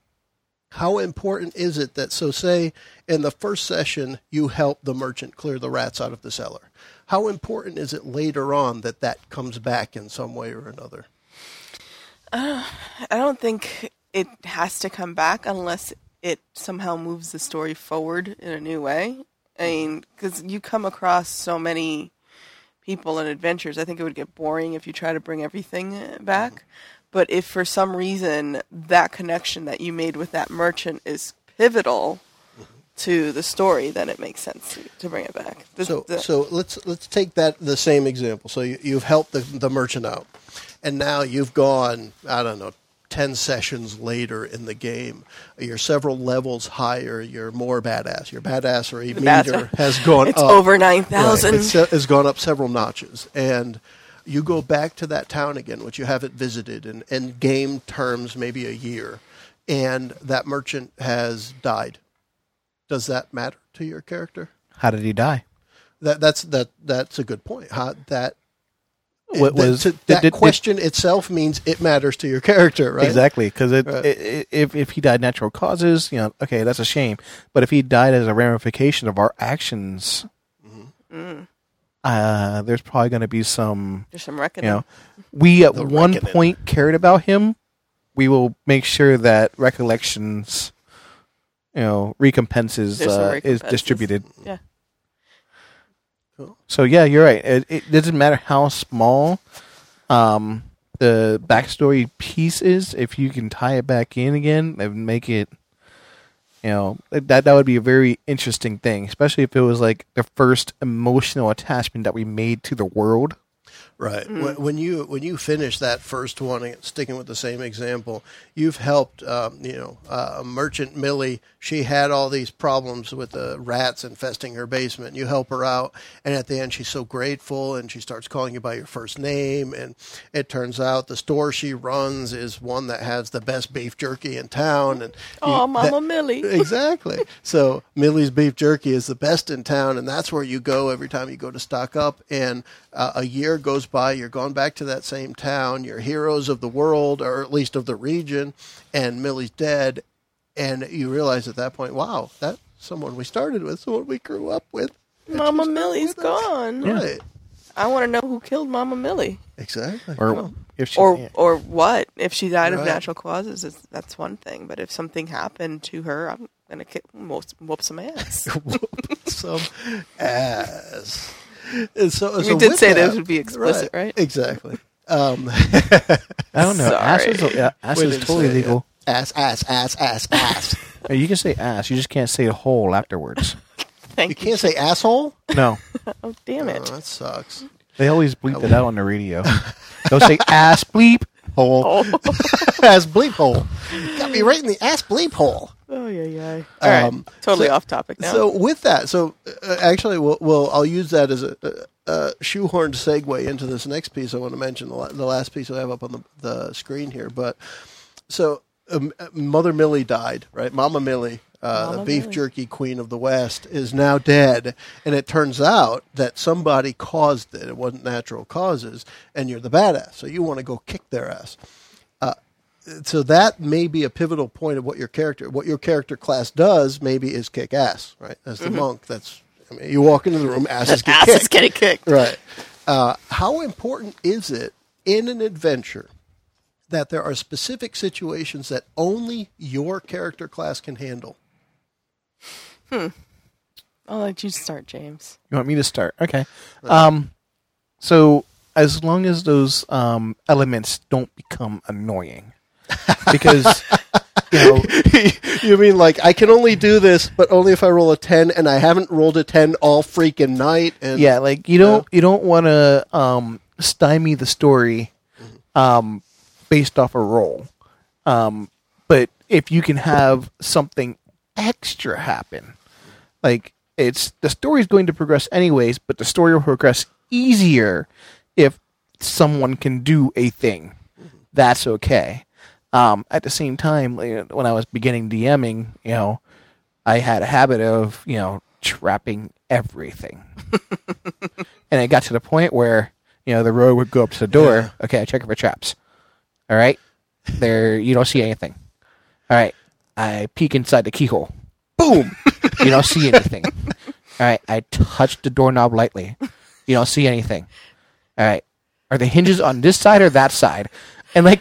how important is it that, so say, in the first session, you help the merchant clear the rats out of the cellar? How important is it later on that comes back in some way or another? I don't think it has to come back unless it somehow moves the story forward in a new way. I mean, because you come across so many people and adventures, I think it would get boring if you try to bring everything back. Mm-hmm. But if for some reason that connection that you made with that merchant is pivotal to the story, then it makes sense to bring it back. So let's take that the same example. So you've helped the merchant out, and now you've gone, I don't know, 10 sessions later in the game. You're several levels higher. You're more badass. Your badassery meter has gone up. It's over 9,000. Right. It's gone up several notches, and you go back to that town again, which you haven't visited in game terms, maybe a year, and that merchant has died. Does that matter to your character? How did he die? That's a good point. Itself means it matters to your character, right? Exactly, because if he died natural causes, you know, okay, that's a shame. But if he died as a ramification of our actions. Mm-hmm. Mm. There's probably going to be some reckoning. You know, we at one point cared about him. We will make sure that recollections, you know, recompenses is distributed. Yeah. Cool. So yeah, you're right. It doesn't matter how small the backstory piece is. If you can tie it back in again and make it, you know, that would be a very interesting thing, especially if it was like the first emotional attachment that we made to the world. Right. Mm. When you finish that first one, sticking with the same example, you've helped, Merchant Millie. She had all these problems with the rats infesting her basement. You help her out, and at the end, she's so grateful, and she starts calling you by your first name, and it turns out the store she runs is one that has the best beef jerky in town. And Mama Millie. Exactly. So Millie's beef jerky is the best in town, and that's where you go every time you go to stock up, and a year goes by, you're going back to that same town, you're heroes of the world, or at least of the region, and Millie's dead, And you realize at that point, wow, that's someone we started with, someone we grew up with. Mama Millie's gone. Yeah. Right. I want to know who killed Mama Millie. Exactly. Or well, if she or what? If she died of natural causes, that's one thing. But if something happened to her, I'm going to whoop some ass. Whoop some ass. And so, we did say that would be explicit, right? Exactly. I don't know. Ass is totally legal. Yeah. Ass. You can say ass. You just can't say a hole afterwards. You can't say asshole? No. Oh, damn it. Oh, that sucks. They always bleep that out on the radio. They'll say ass bleep hole. Oh. Ass bleep hole. Got me right in the ass bleep hole. Oh, yeah, yeah. All right. Totally off topic now. So with that, actually, I'll use that as a shoehorned segue into this next piece I want to mention, the last piece I have up on the screen here. But Mother Millie died, right? Mama Millie. The beef jerky queen of the West is now dead, and it turns out that somebody caused it. It wasn't natural causes, and you're the badass, so you want to go kick their ass. So that may be a pivotal point of what your character class does. Maybe is kick ass, right? As the monk, you walk into the room, ass is getting kicked, right? How important is it in an adventure that there are specific situations that only your character class can handle? I'll let you start, James. You want me to start? Okay. So as long as those elements don't become annoying, because you mean like I can only do this, but only if I roll a 10, and I haven't rolled a 10 all freaking night. And yeah, like you don't want to stymie the story based off a roll, but if you can have something extra happen. Like, the story's going to progress anyways, but the story will progress easier if someone can do a thing. That's okay. At the same time, when I was beginning DMing, I had a habit of, trapping everything. And it got to the point where, the rogue would go up to the door. Yeah. Okay, I check for traps. All right? There, you don't see anything. All right. I peek inside the keyhole. Boom! You don't see anything. All right, I touch the doorknob lightly. You don't see anything. All right, are the hinges on this side or that side? And it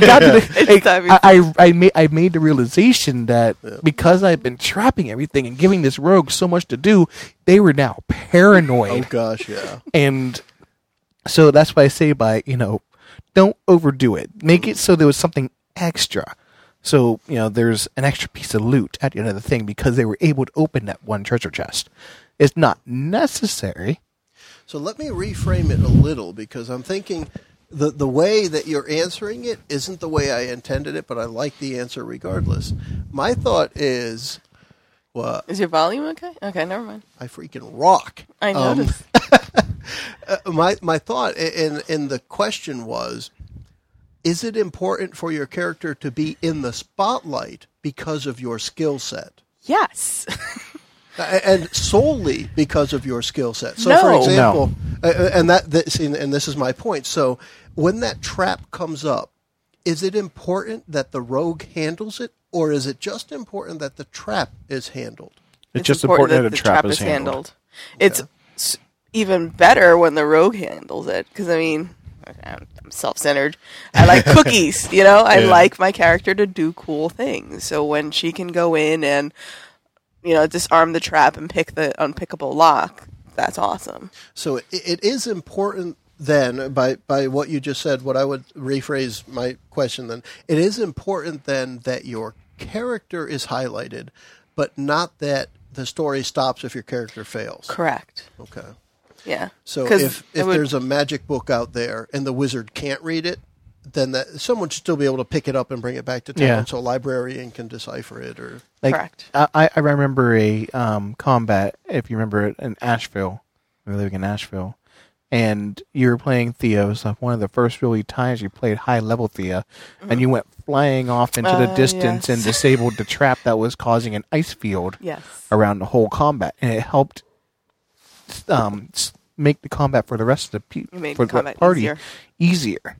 got to I made the realization that because I've been trapping everything and giving this rogue so much to do, they were now paranoid. Oh gosh, yeah. And so that's why I say don't overdo it. Make it so there was something extra. So, there's an extra piece of loot at the end of the thing because they were able to open that one treasure chest. It's not necessary. So let me reframe it a little, because I'm thinking the way that you're answering it isn't the way I intended it, but I like the answer regardless. My thought is... What? Is your volume okay? Okay, never mind. I freaking rock. I noticed. My thought and the question was... Is it important for your character to be in the spotlight because of your skill set? Yes. And solely because of your skill set. So, for example, and this is my point. So, when that trap comes up, is it important that the rogue handles it, or is it just important that the trap is handled? It's just important that the trap is handled. It's even better when the rogue handles it, because, I'm self-centered. I like cookies, I like my character to do cool things. So when she can go in and, disarm the trap and pick the unpickable lock, that's awesome. So it is important then, by what you just said, what I would rephrase my question then, it is important then that your character is highlighted, but not that the story stops if your character fails. Correct. Okay. Yeah. So if there's a magic book out there and the wizard can't read it, then someone should still be able to pick it up and bring it back to town, so a librarian can decipher it. Or correct. I remember a combat, if you remember it, in Asheville. We were living in Asheville, and you were playing Thea. It was like one of the first really times you played high-level Thea, and you went flying off into the distance and disabled the trap that was causing an ice field around the whole combat, and it helped. Make the combat for the rest of the party easier.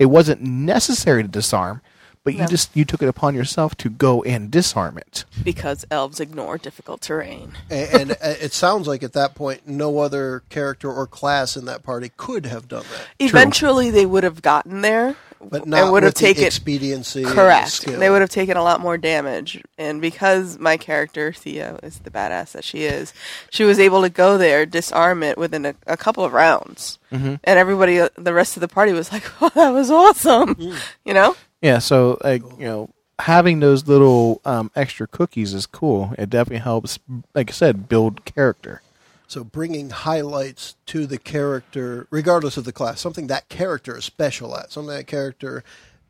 It wasn't necessary to disarm, But no. You took it upon yourself to go and disarm it. Because elves ignore difficult terrain. And it sounds like at that point, no other character or class in that party could have done that. Eventually, They would have gotten there. But not with the expediency. Correct. They would have taken a lot more damage. And because my character, Thea, is the badass that she is, she was able to go there, disarm it within a couple of rounds. Mm-hmm. And everybody, the rest of the party was like, oh, that was awesome. Mm. You know? Yeah, so, having those little extra cookies is cool. It definitely helps, like I said, build character. So bringing highlights to the character, regardless of the class, something that character is special at, something that character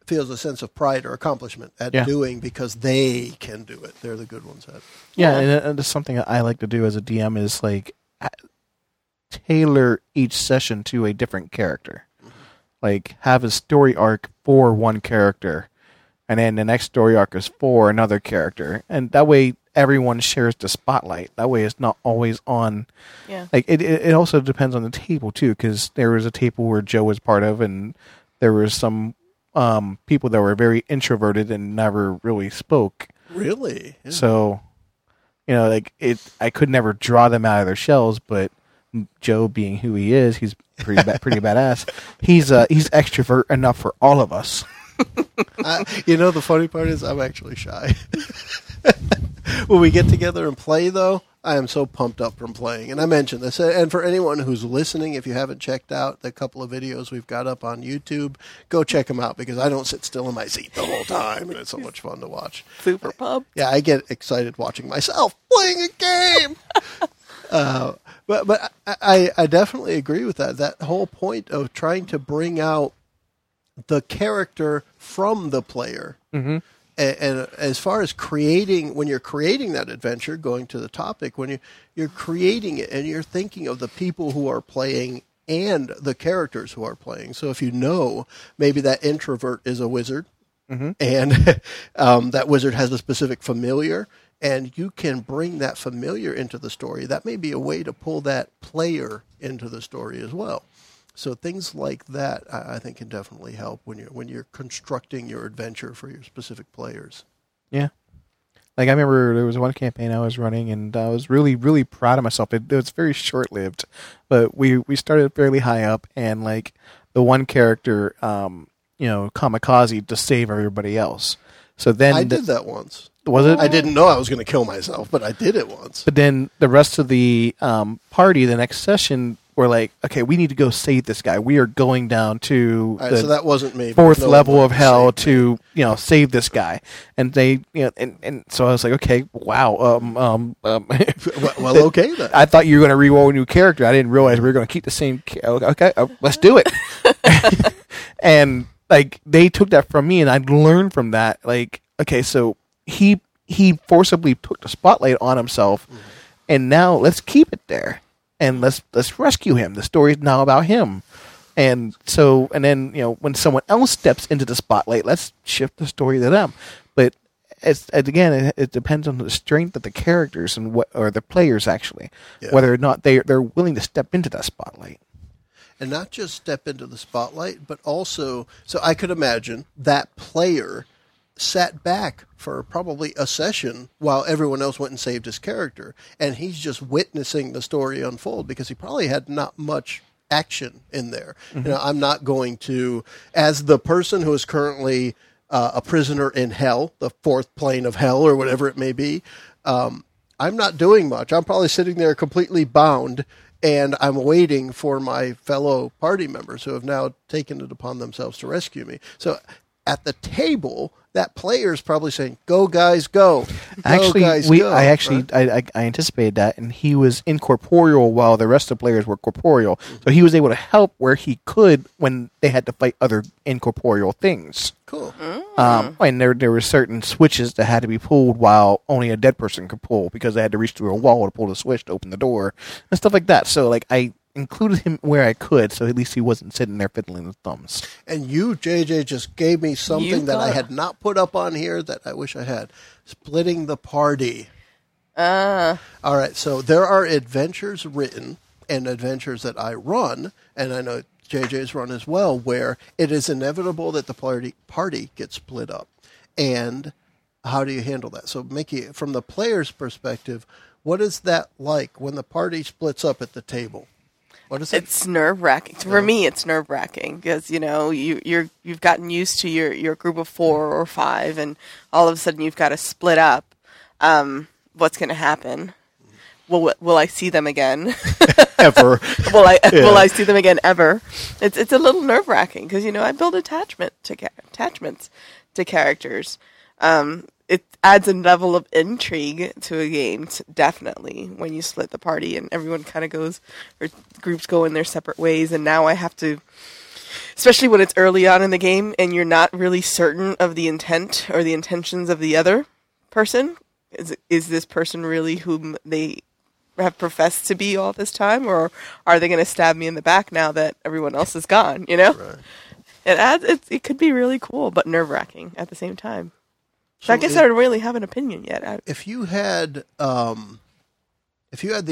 feels a sense of pride or accomplishment at doing because they can do it. They're the good ones at it. Yeah, and it's something that I like to do as a DM is, tailor each session to a different character. Like, have a story arc for one character, and then the next story arc is for another character. And that way, everyone shares the spotlight. That way, it's not always on. Yeah. Like it also depends on the table too, because there was a table where Joe was part of, and there were some people that were very introverted and never really spoke. Really. Yeah. So, I could never draw them out of their shells, but Joe, being who he is, he's pretty badass. He's extrovert enough for all of us. The funny part is I'm actually shy. When we get together and play, though, I am so pumped up from playing. And I mentioned this. And for anyone who's listening, if you haven't checked out the couple of videos we've got up on YouTube, go check them out because I don't sit still in my seat the whole time. And it's so much fun to watch. Super pumped. Yeah, I get excited watching myself playing a game. But I definitely agree with that. That whole point of trying to bring out the character from the player. Mm-hmm. And as far as creating, when you're creating that adventure, going to the topic, when you're creating it and you're thinking of the people who are playing and the characters who are playing. So if maybe that introvert is a wizard, mm-hmm. and that wizard has a specific familiar, and you can bring that familiar into the story, that may be a way to pull that player into the story as well. So things like that, I think, can definitely help when you're constructing your adventure for your specific players. Yeah. Like, I remember there was one campaign I was running, and I was really, really proud of myself. It was very short-lived, but we started fairly high up, and, the one character, kamikaze to save everybody else. So then I did that once. Was it? I didn't know I was going to kill myself, but I did it once. But then the rest of the party, the next session, we're like, okay, we need to go save this guy. We are going down to the fourth level of hell to save this guy. And they, and so I was like, okay, wow. Well, okay then. I thought you were going to reroll a new character. I didn't realize we were going to keep the same. Okay, let's do it. And they took that from me, and I learned from that. Okay, so he forcibly took the spotlight on himself, mm-hmm. and now let's keep it there. And let's rescue him. The story is now about him. And so, and then, when someone else steps into the spotlight, let's shift the story to them. But it depends on the strength of the characters and the players actually, whether or not they're willing to step into that spotlight. And not just step into the spotlight, but also, so I could imagine that player sat back for probably a session while everyone else went and saved his character. And he's just witnessing the story unfold because he probably had not much action in there. Mm-hmm. I'm not going to, as the person who is currently a prisoner in hell, the fourth plane of hell or whatever it may be, I'm not doing much. I'm probably sitting there completely bound, and I'm waiting for my fellow party members who have now taken it upon themselves to rescue me. So at the table, that player's probably saying, "Go, guys, go!" I anticipated that, and he was incorporeal while the rest of the players were corporeal, mm-hmm. so he was able to help where he could when they had to fight other incorporeal things. Cool. Mm-hmm. And there were certain switches that had to be pulled while only a dead person could pull because they had to reach through a wall to pull the switch to open the door and stuff like that. So, I included him where I could, so at least he wasn't sitting there fiddling with thumbs. And you, JJ, just gave me something that I had not put up on here that I wish I had. Splitting the party. All right, so there are adventures written and adventures that I run, and I know JJ's run as well, where it is inevitable that the party gets split up. and how do you handle that? So, Mickey, from the player's perspective, what is that like when the party splits up at the table? What is it? It's nerve-wracking. For me, it's nerve-wracking because, you know, you've gotten used to your group of 4 or 5, and all of a sudden you've got to split up. What's going to happen? Will I see them again? Ever. Will I see them again ever? It's a little nerve-wracking because, you know, I build attachments to characters. It adds a level of intrigue to a game, definitely, when you split the party and everyone kind of goes, or groups go in their separate ways, and now I have to, especially when it's early on in the game and you're not really certain of the intent or the intentions of the other person. Is this person really whom they have professed to be all this time, or are they going to stab me in the back now that everyone else is gone, you know? Right. It could be really cool, but nerve-wracking at the same time. So I guess I don't really have an opinion yet. If you had the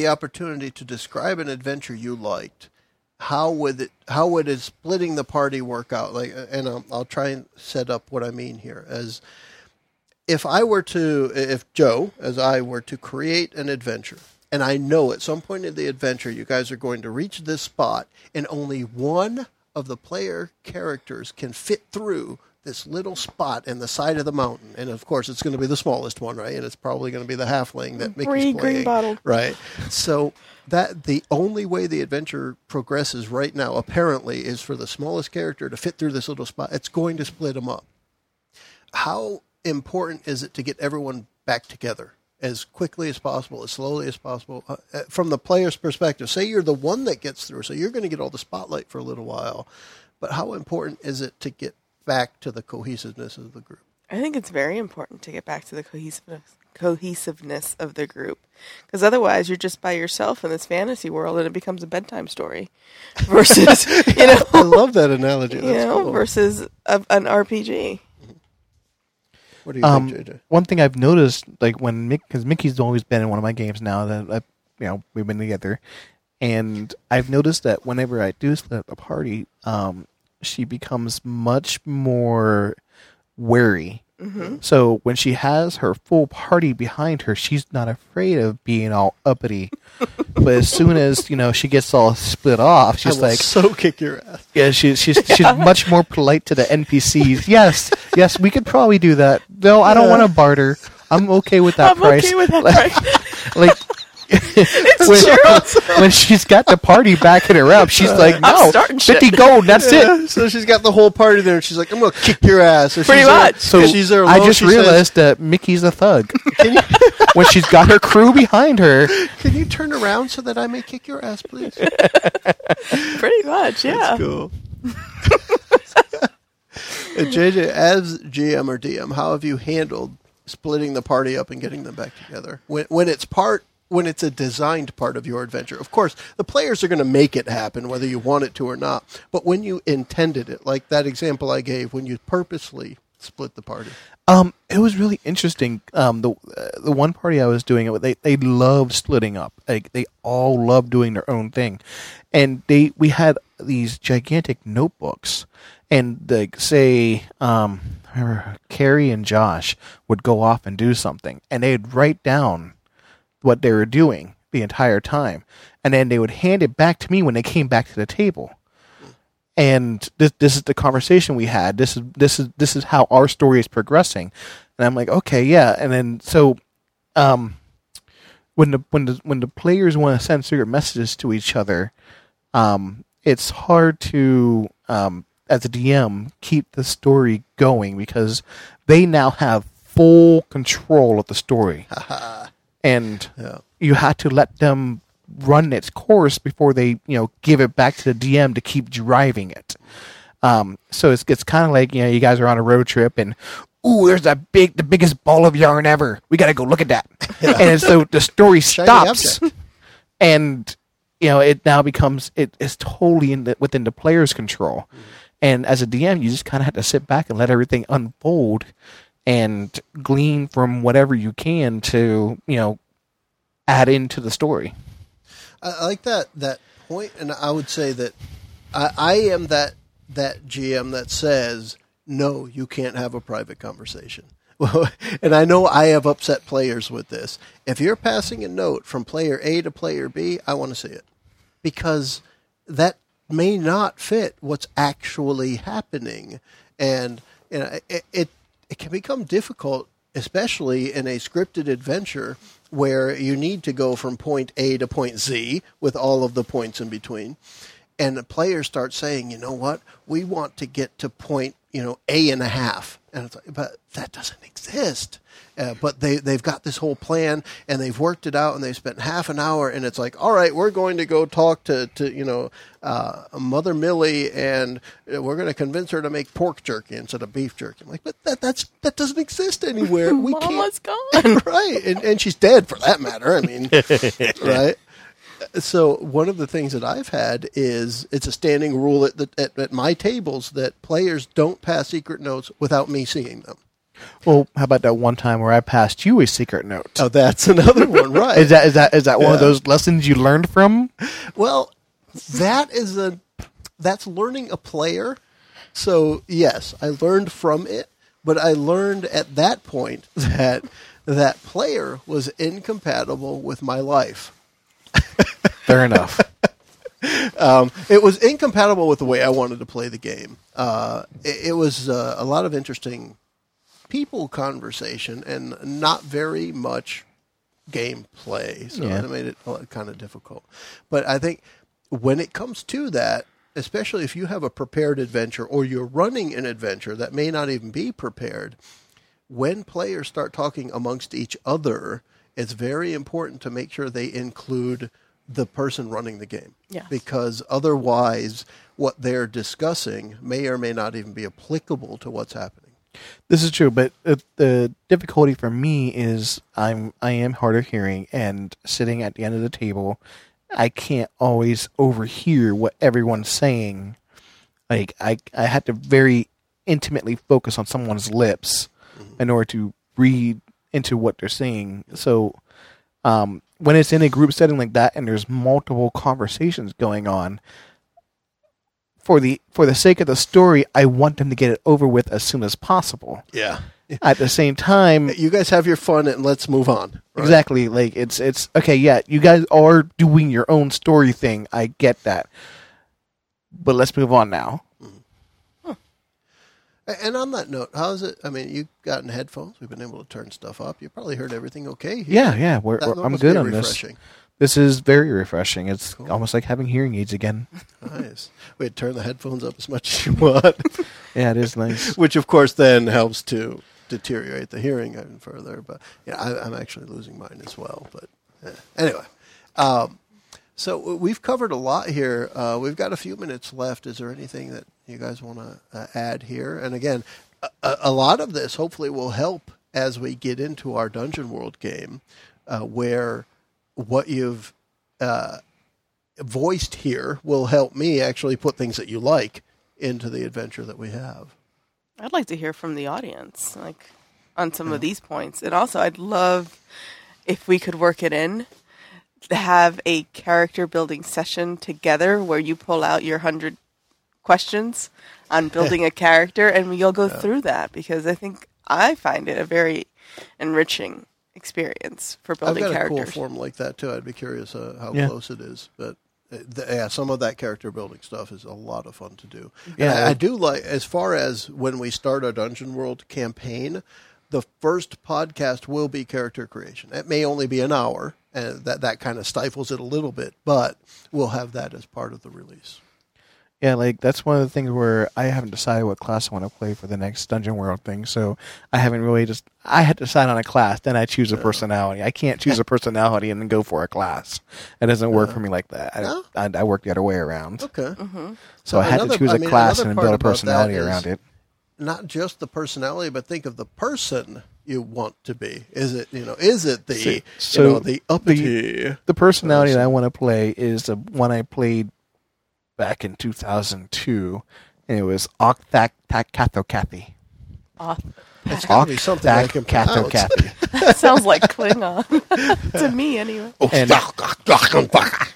opportunity to describe an adventure you liked, how would splitting the party work out? Like, and I'll try and set up what I mean here. As if Joe, as I were to create an adventure, and I know at some point in the adventure you guys are going to reach this spot, and only one of the player characters can fit through this little spot in the side of the mountain. And, of course, it's going to be the smallest one, right? And it's probably going to be the halfling that Mickey's playing. Green bottle. Right. So that the only way the adventure progresses right now, apparently, is for the smallest character to fit through this little spot. It's going to split them up. How important is it to get everyone back together as quickly as possible, as slowly as possible? From the player's perspective, say you're the one that gets through, so you're going to get all the spotlight for a little while. But how important is it to get back to the cohesiveness of the group? I think it's very important to get back to the cohesiveness of the group, because otherwise you're just by yourself in this fantasy world and it becomes a bedtime story versus, you know. I love that analogy. That's cool. Versus an RPG. What do you think, JJ? One thing I've noticed, like because Mickey's always been in one of my games now that we've been together, and I've noticed that whenever I do split up a party, she becomes much more wary. Mm-hmm. So when she has her full party behind her, she's not afraid of being all uppity. But as soon as she gets all split off, she's like, "So kick your ass." Yeah, she's much more polite to the NPCs. yes, we could probably do that. No, I don't want to barter. I'm okay with that price. I'm okay with that price. When she's got the party backing her up, she's like, no, 50 gold, that's it. So she's got the whole party there, and she's like, I'm going to kick your ass. Or pretty much. I just realized that Mickey's a thug. When she's got her crew behind her. Can you turn around so that I may kick your ass, please? Pretty much, yeah. That's cool. JJ, as GM or DM, how have you handled splitting the party up and getting them back together? When it's a designed part of your adventure. Of course, the players are going to make it happen, whether you want it to or not. But when you intended it, like that example I gave, when you purposely split the party. It was really interesting. The one party I was doing it with, they loved splitting up. Like, they all loved doing their own thing. And we had these gigantic notebooks. And, Carrie and Josh would go off and do something. And they'd write down what they were doing the entire time, and then they would hand it back to me when they came back to the table. And this is the conversation we had. This is how our story is progressing. And I'm like, okay, yeah. And then so, when the players want to send secret messages to each other, it's hard to as a DM keep the story going because they now have full control of the story. And you had to let them run its course before they, give it back to the DM to keep driving it. So it's kind of like, you guys are on a road trip and, ooh, there's the biggest ball of yarn ever. We got to go look at that. Yeah. And so the story stops, and it now becomes it's totally within the player's control. Mm-hmm. And as a DM, you just kind of have to sit back and let everything unfold and glean from whatever you can to, add into the story. I like that point, and I would say that I am that GM that says, no, you can't have a private conversation. And I know I have upset players with this. If you're passing a note from player A to player B, I want to see it. Because that may not fit what's actually happening. And you know, it can become difficult, especially in a scripted adventure where you need to go from point A to point Z with all of the points in between. And the players start saying, you know what, we want to get to point, you know, A and a half. And it's like, but that doesn't exist. But they've got this whole plan, and they've worked it out, and they've spent half an hour, and it's like, all right, we're going to go talk to you know, Mother Millie, and we're going to convince her to make pork jerky instead of beef jerky. I'm like, but that doesn't exist anywhere. We Mama's gone. Right. And she's dead, for that matter. I mean, right? So one of the things that I've had is it's a standing rule at my tables that players don't pass secret notes without me seeing them. Well, how about that one time where I passed you a secret note? Oh, that's another one, right? Is that one of those lessons you learned from? Well, that's learning a player. So yes, I learned from it, but I learned at that point that that player was incompatible with my life. Fair enough. It was incompatible with the way I wanted to play the game. It was a lot of interesting people conversation and not very much gameplay. So that made it kind of difficult. But I think when it comes to that, especially if you have a prepared adventure or you're running an adventure that may not even be prepared, when players start talking amongst each other, it's very important to make sure they include the person running the game. Yes. Because otherwise what they're discussing may or may not even be applicable to what's happening. This is true, but the difficulty for me is I am hard of hearing, and sitting at the end of the table, I can't always overhear what everyone's saying. Like I had to very intimately focus on someone's lips in order to read into what they're saying. So when it's in a group setting like that and there's multiple conversations going on, for the sake of the story, I want them to get it over with as soon as possible. Yeah. At the same time, you guys have your fun and let's move on. Right? Exactly. Like it's okay, yeah, you guys are doing your own story thing. I get that. But let's move on now. And on that note, how's it? I mean, you've gotten headphones. We've been able to turn stuff up. You probably heard everything okay. Yeah. I'm good on refreshing. This. This is very refreshing. It's cool. Almost like having hearing aids again. Nice. We'd turn the headphones up as much as you want. Yeah, it is nice. Which, of course, then helps to deteriorate the hearing even further. But yeah, I'm actually losing mine as well. But anyway. So we've covered a lot here. We've got a few minutes left. Is there anything that you guys want to add here? And again, a lot of this hopefully will help as we get into our Dungeon World game, where what you've voiced here will help me actually put things that you like into the adventure that we have. I'd like to hear from the audience, like on some of these points. And also, I'd love if we could work it in. Have a character building session together where you pull out your 100 questions on building a character, and you'll go through that, because I think I find it a very enriching experience for building characters. I've got a cool form like that too. I'd be curious how close it is, but some of that character building stuff is a lot of fun to do. Yeah, and I do like, as far as when we start our Dungeon World campaign, the first podcast will be character creation. It may only be an hour. And that kind of stifles it a little bit, but we'll have that as part of the release. Yeah, like that's one of the things where I haven't decided what class I want to play for the next Dungeon World thing. So I had to decide on a class, then I choose a personality. I can't choose a personality and then go for a class. It doesn't work for me like that. I work the other way around. Okay. Mm-hmm. So I had to choose a class and build a personality around it. Not just the personality, but think of the person you want to be. Is it the uppity? The personality that I want to play is the one I played back in 2002, and it was Octacatocathy. That's got to be something I can pronounce. That sounds like Klingon to me, anyway.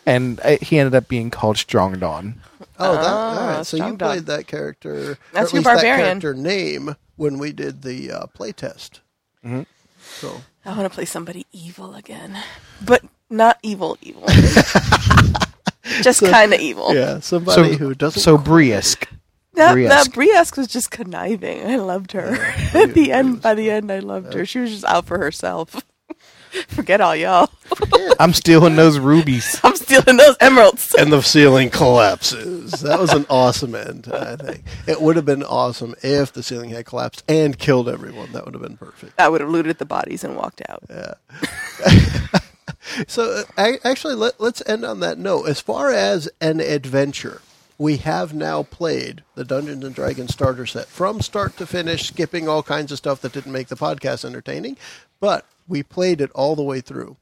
And he ended up being called Strong Dawn. Oh, that, all right. So you played that character. That's your barbarian. That character name when we did the play test. Mm-hmm. So I want to play somebody evil again, but not evil. Just kind of evil. Yeah, somebody who doesn't. So Briesque. That Briesque was just conniving. I loved her. Yeah, By the end, I loved her. She was just out for herself. Forget all y'all. I'm stealing those rubies. I'm stealing those emeralds. And the ceiling collapses. That was an awesome end, I think. It would have been awesome if the ceiling had collapsed and killed everyone. That would have been perfect. I would have looted the bodies and walked out. Yeah. So, actually, let's end on that note. As far as an adventure, we have now played the Dungeons & Dragons starter set from start to finish, skipping all kinds of stuff that didn't make the podcast entertaining, but we played it all the way through.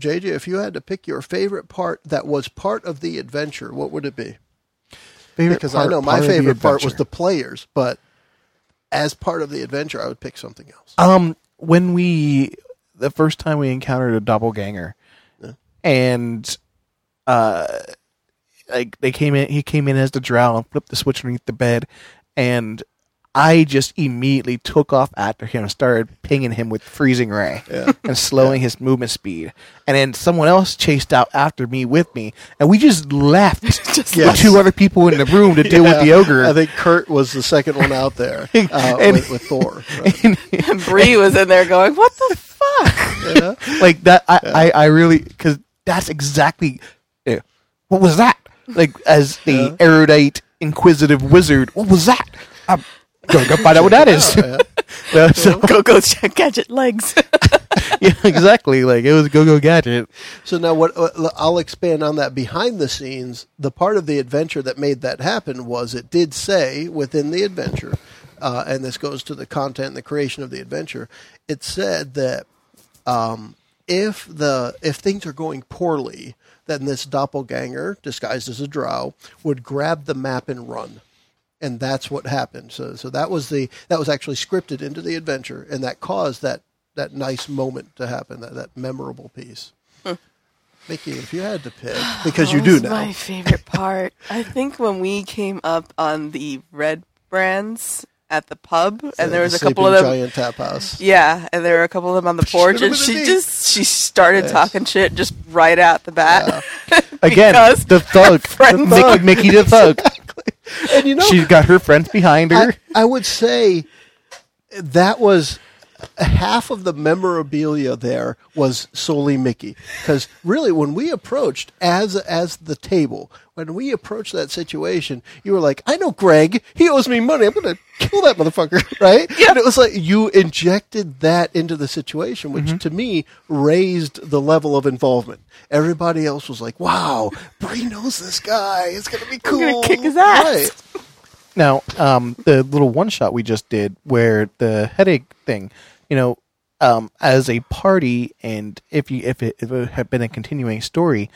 JJ, if you had to pick your favorite part that was part of the adventure, what would it be? I know my favorite part was the players, but as part of the adventure, I would pick something else. The first time we encountered a doppelganger, and he came in as the drow and flipped the switch underneath the bed, and I just immediately took off after him and started pinging him with freezing ray and slowing his movement speed. And then someone else chased out after me with me, and we just left the two other people in the room to deal with the ogre. I think Kurt was the second one out there with Thor. Right? And Bree was in there going, "What the fuck?" You know? Like that. I really, because that's exactly what was that? Like as the erudite, inquisitive wizard, what was that? I'm going to go find out what that is. Yeah. So, go check Gadget legs. Yeah, exactly. Like it was go Gadget. So now what I'll expand on that behind the scenes. The part of the adventure that made that happen was it did say within the adventure, and this goes to the content and the creation of the adventure, it said that if things are going poorly, then this doppelganger disguised as a drow would grab the map and run. And that's what happened. So that was actually scripted into the adventure, and that caused that nice moment to happen, that memorable piece. Mickey, if you had to pick, because you do now. That was my favorite part. I think when we came up on the red brands at the pub, and there was a couple of them. Giant tap house. Yeah, and there were a couple of them on the porch, and she started talking shit just right out the bat. Yeah. Again, the thug. Mickey the thug. And you know, she's got her friends behind her. I would say that was half of the memorabilia. There was solely Mickey, because really, when we approached as the table, when we approached that situation, you were like, "I know Greg. He owes me money. I'm going to kill that motherfucker." Right? Yeah. And it was like you injected that into the situation, which to me raised the level of involvement. Everybody else was like, "Wow, Bree knows this guy. It's going to be cool. I'm going to kick his ass." Right. Now, the little one shot we just did, where the headache thing, as a party, and if it had been a continuing story,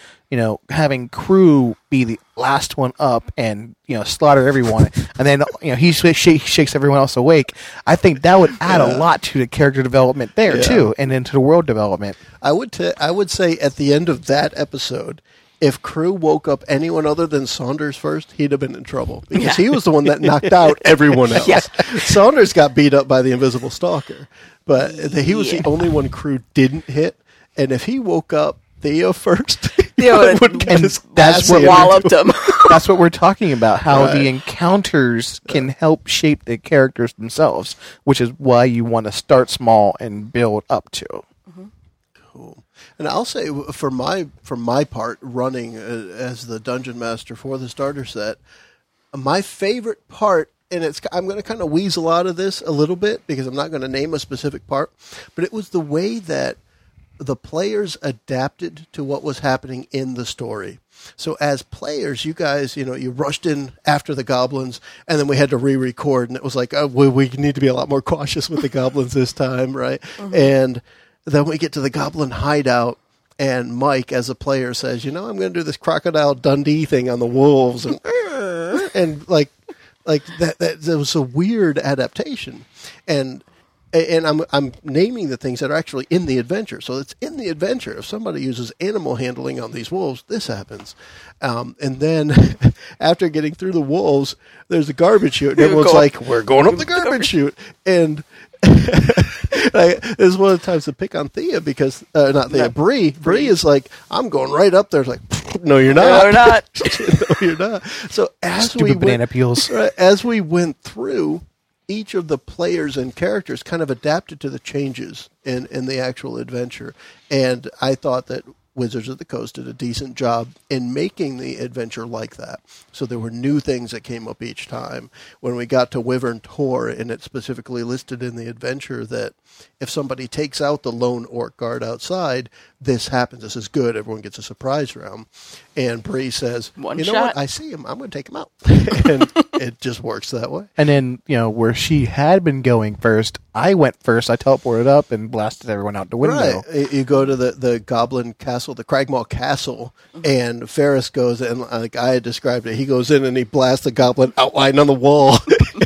having crew be the last one up and slaughter everyone, and then he shakes everyone else awake. I think that would add a lot to the character development there too, and into the world development. I would say at the end of that episode, if Crew woke up anyone other than Saunders first, he'd have been in trouble, because he was the one that knocked out everyone else. Yeah. Saunders got beat up by the Invisible Stalker, but he was the only one Crew didn't hit. And if he woke up Theo first, that's what walloped him. That's what we're talking about. How the encounters can help shape the characters themselves, which is why you want to start small and build up to. Mm-hmm. Cool. And I'll say for my part, running as the dungeon master for the starter set, my favorite part, and I'm going to kind of weasel out of this a little bit because I'm not going to name a specific part, but it was the way that the players adapted to what was happening in the story. So as players, you guys, you rushed in after the goblins, and then we had to re-record, and it was like, we need to be a lot more cautious with the goblins this time, right? Mm-hmm. And then we get to the goblin hideout, and Mike, as a player, says, I'm going to do this Crocodile Dundee thing on the wolves. And like that was a weird adaptation. And And I'm naming the things that are actually in the adventure. So it's in the adventure. If somebody uses animal handling on these wolves, this happens. And then after getting through the wolves, there's a garbage chute. And everyone's like, we're going up the garbage chute. And this is one of the times to pick on Thea because, not Thea, Bree. Bree is like, I'm going right up there. It's like, no, you're not. No, you're not. No, you're not. So as we went through, each of the players and characters kind of adapted to the changes in the actual adventure. And I thought that Wizards of the Coast did a decent job in making the adventure like that. So there were new things that came up each time. When we got to Wyvern Tor, and it specifically listed in the adventure that if somebody takes out the lone orc guard outside, this happens. This is good. Everyone gets a surprise round. And Bree says, One shot. You know what? I see him. I'm going to take him out. And it just works that way. And then, you know, where she had been going first, I went first. I teleported up and blasted everyone out the window. Right. You go to the Goblin Castle, the Cragmaw Castle, and Ferris goes in, like I had described it. He goes in and he blasts the goblin outline on the wall.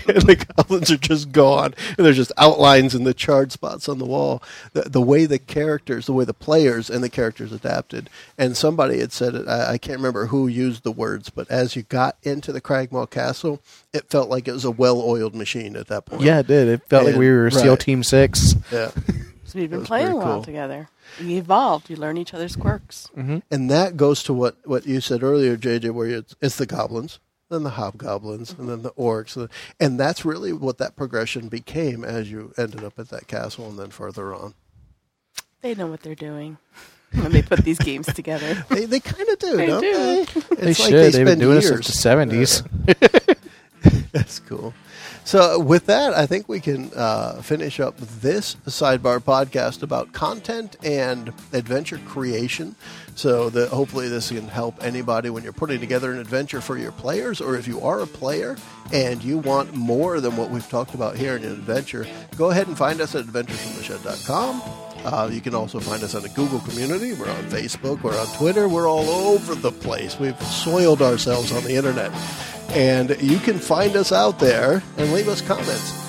And the goblins are just gone. And there's just outlines in the charred spots on the wall. The way the characters, the way the players and the characters adapted. And somebody had said it, I can't remember who used the words, but as you got into the Cragmaw Castle, it felt like it was a well-oiled machine at that point. Yeah, it did. It felt like we were SEAL Team 6. Yeah. So we've been playing a while together. You evolved. You learn each other's quirks. Mm-hmm. And that goes to what you said earlier, JJ, where it's the goblins, then the hobgoblins, and then the orcs. And that's really what that progression became as you ended up at that castle and then further on. They know what they're doing when they put these games together. They kind of do, don't they? They should. They've been doing it since the 70s. That's cool. So with that, I think we can finish up this sidebar podcast about content and adventure creation. So that hopefully this can help anybody when you're putting together an adventure for your players, or if you are a player and you want more than what we've talked about here in an adventure, go ahead and find us at adventuresfromtheshed.com. You can also find us on the Google community. We're on Facebook. We're on Twitter. We're all over the place. We've soiled ourselves on the internet. And you can find us out there and leave us comments.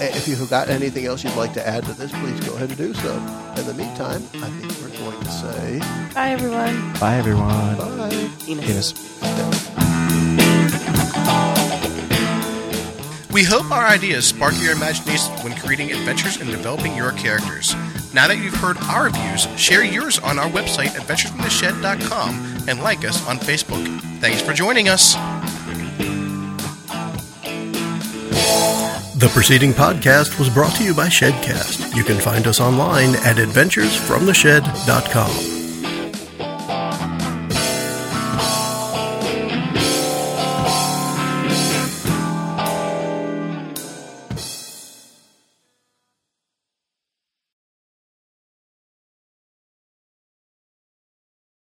If you've got anything else you'd like to add to this, please go ahead and do so. In the meantime, I think we're going to say... Bye, everyone. Bye, everyone. Bye. Enos. We hope our ideas spark your imagination when creating adventures and developing your characters. Now that you've heard our reviews, share yours on our website, adventuresfromtheshed.com, and like us on Facebook. Thanks for joining us. The preceding podcast was brought to you by Shedcast. You can find us online at adventuresfromtheshed.com.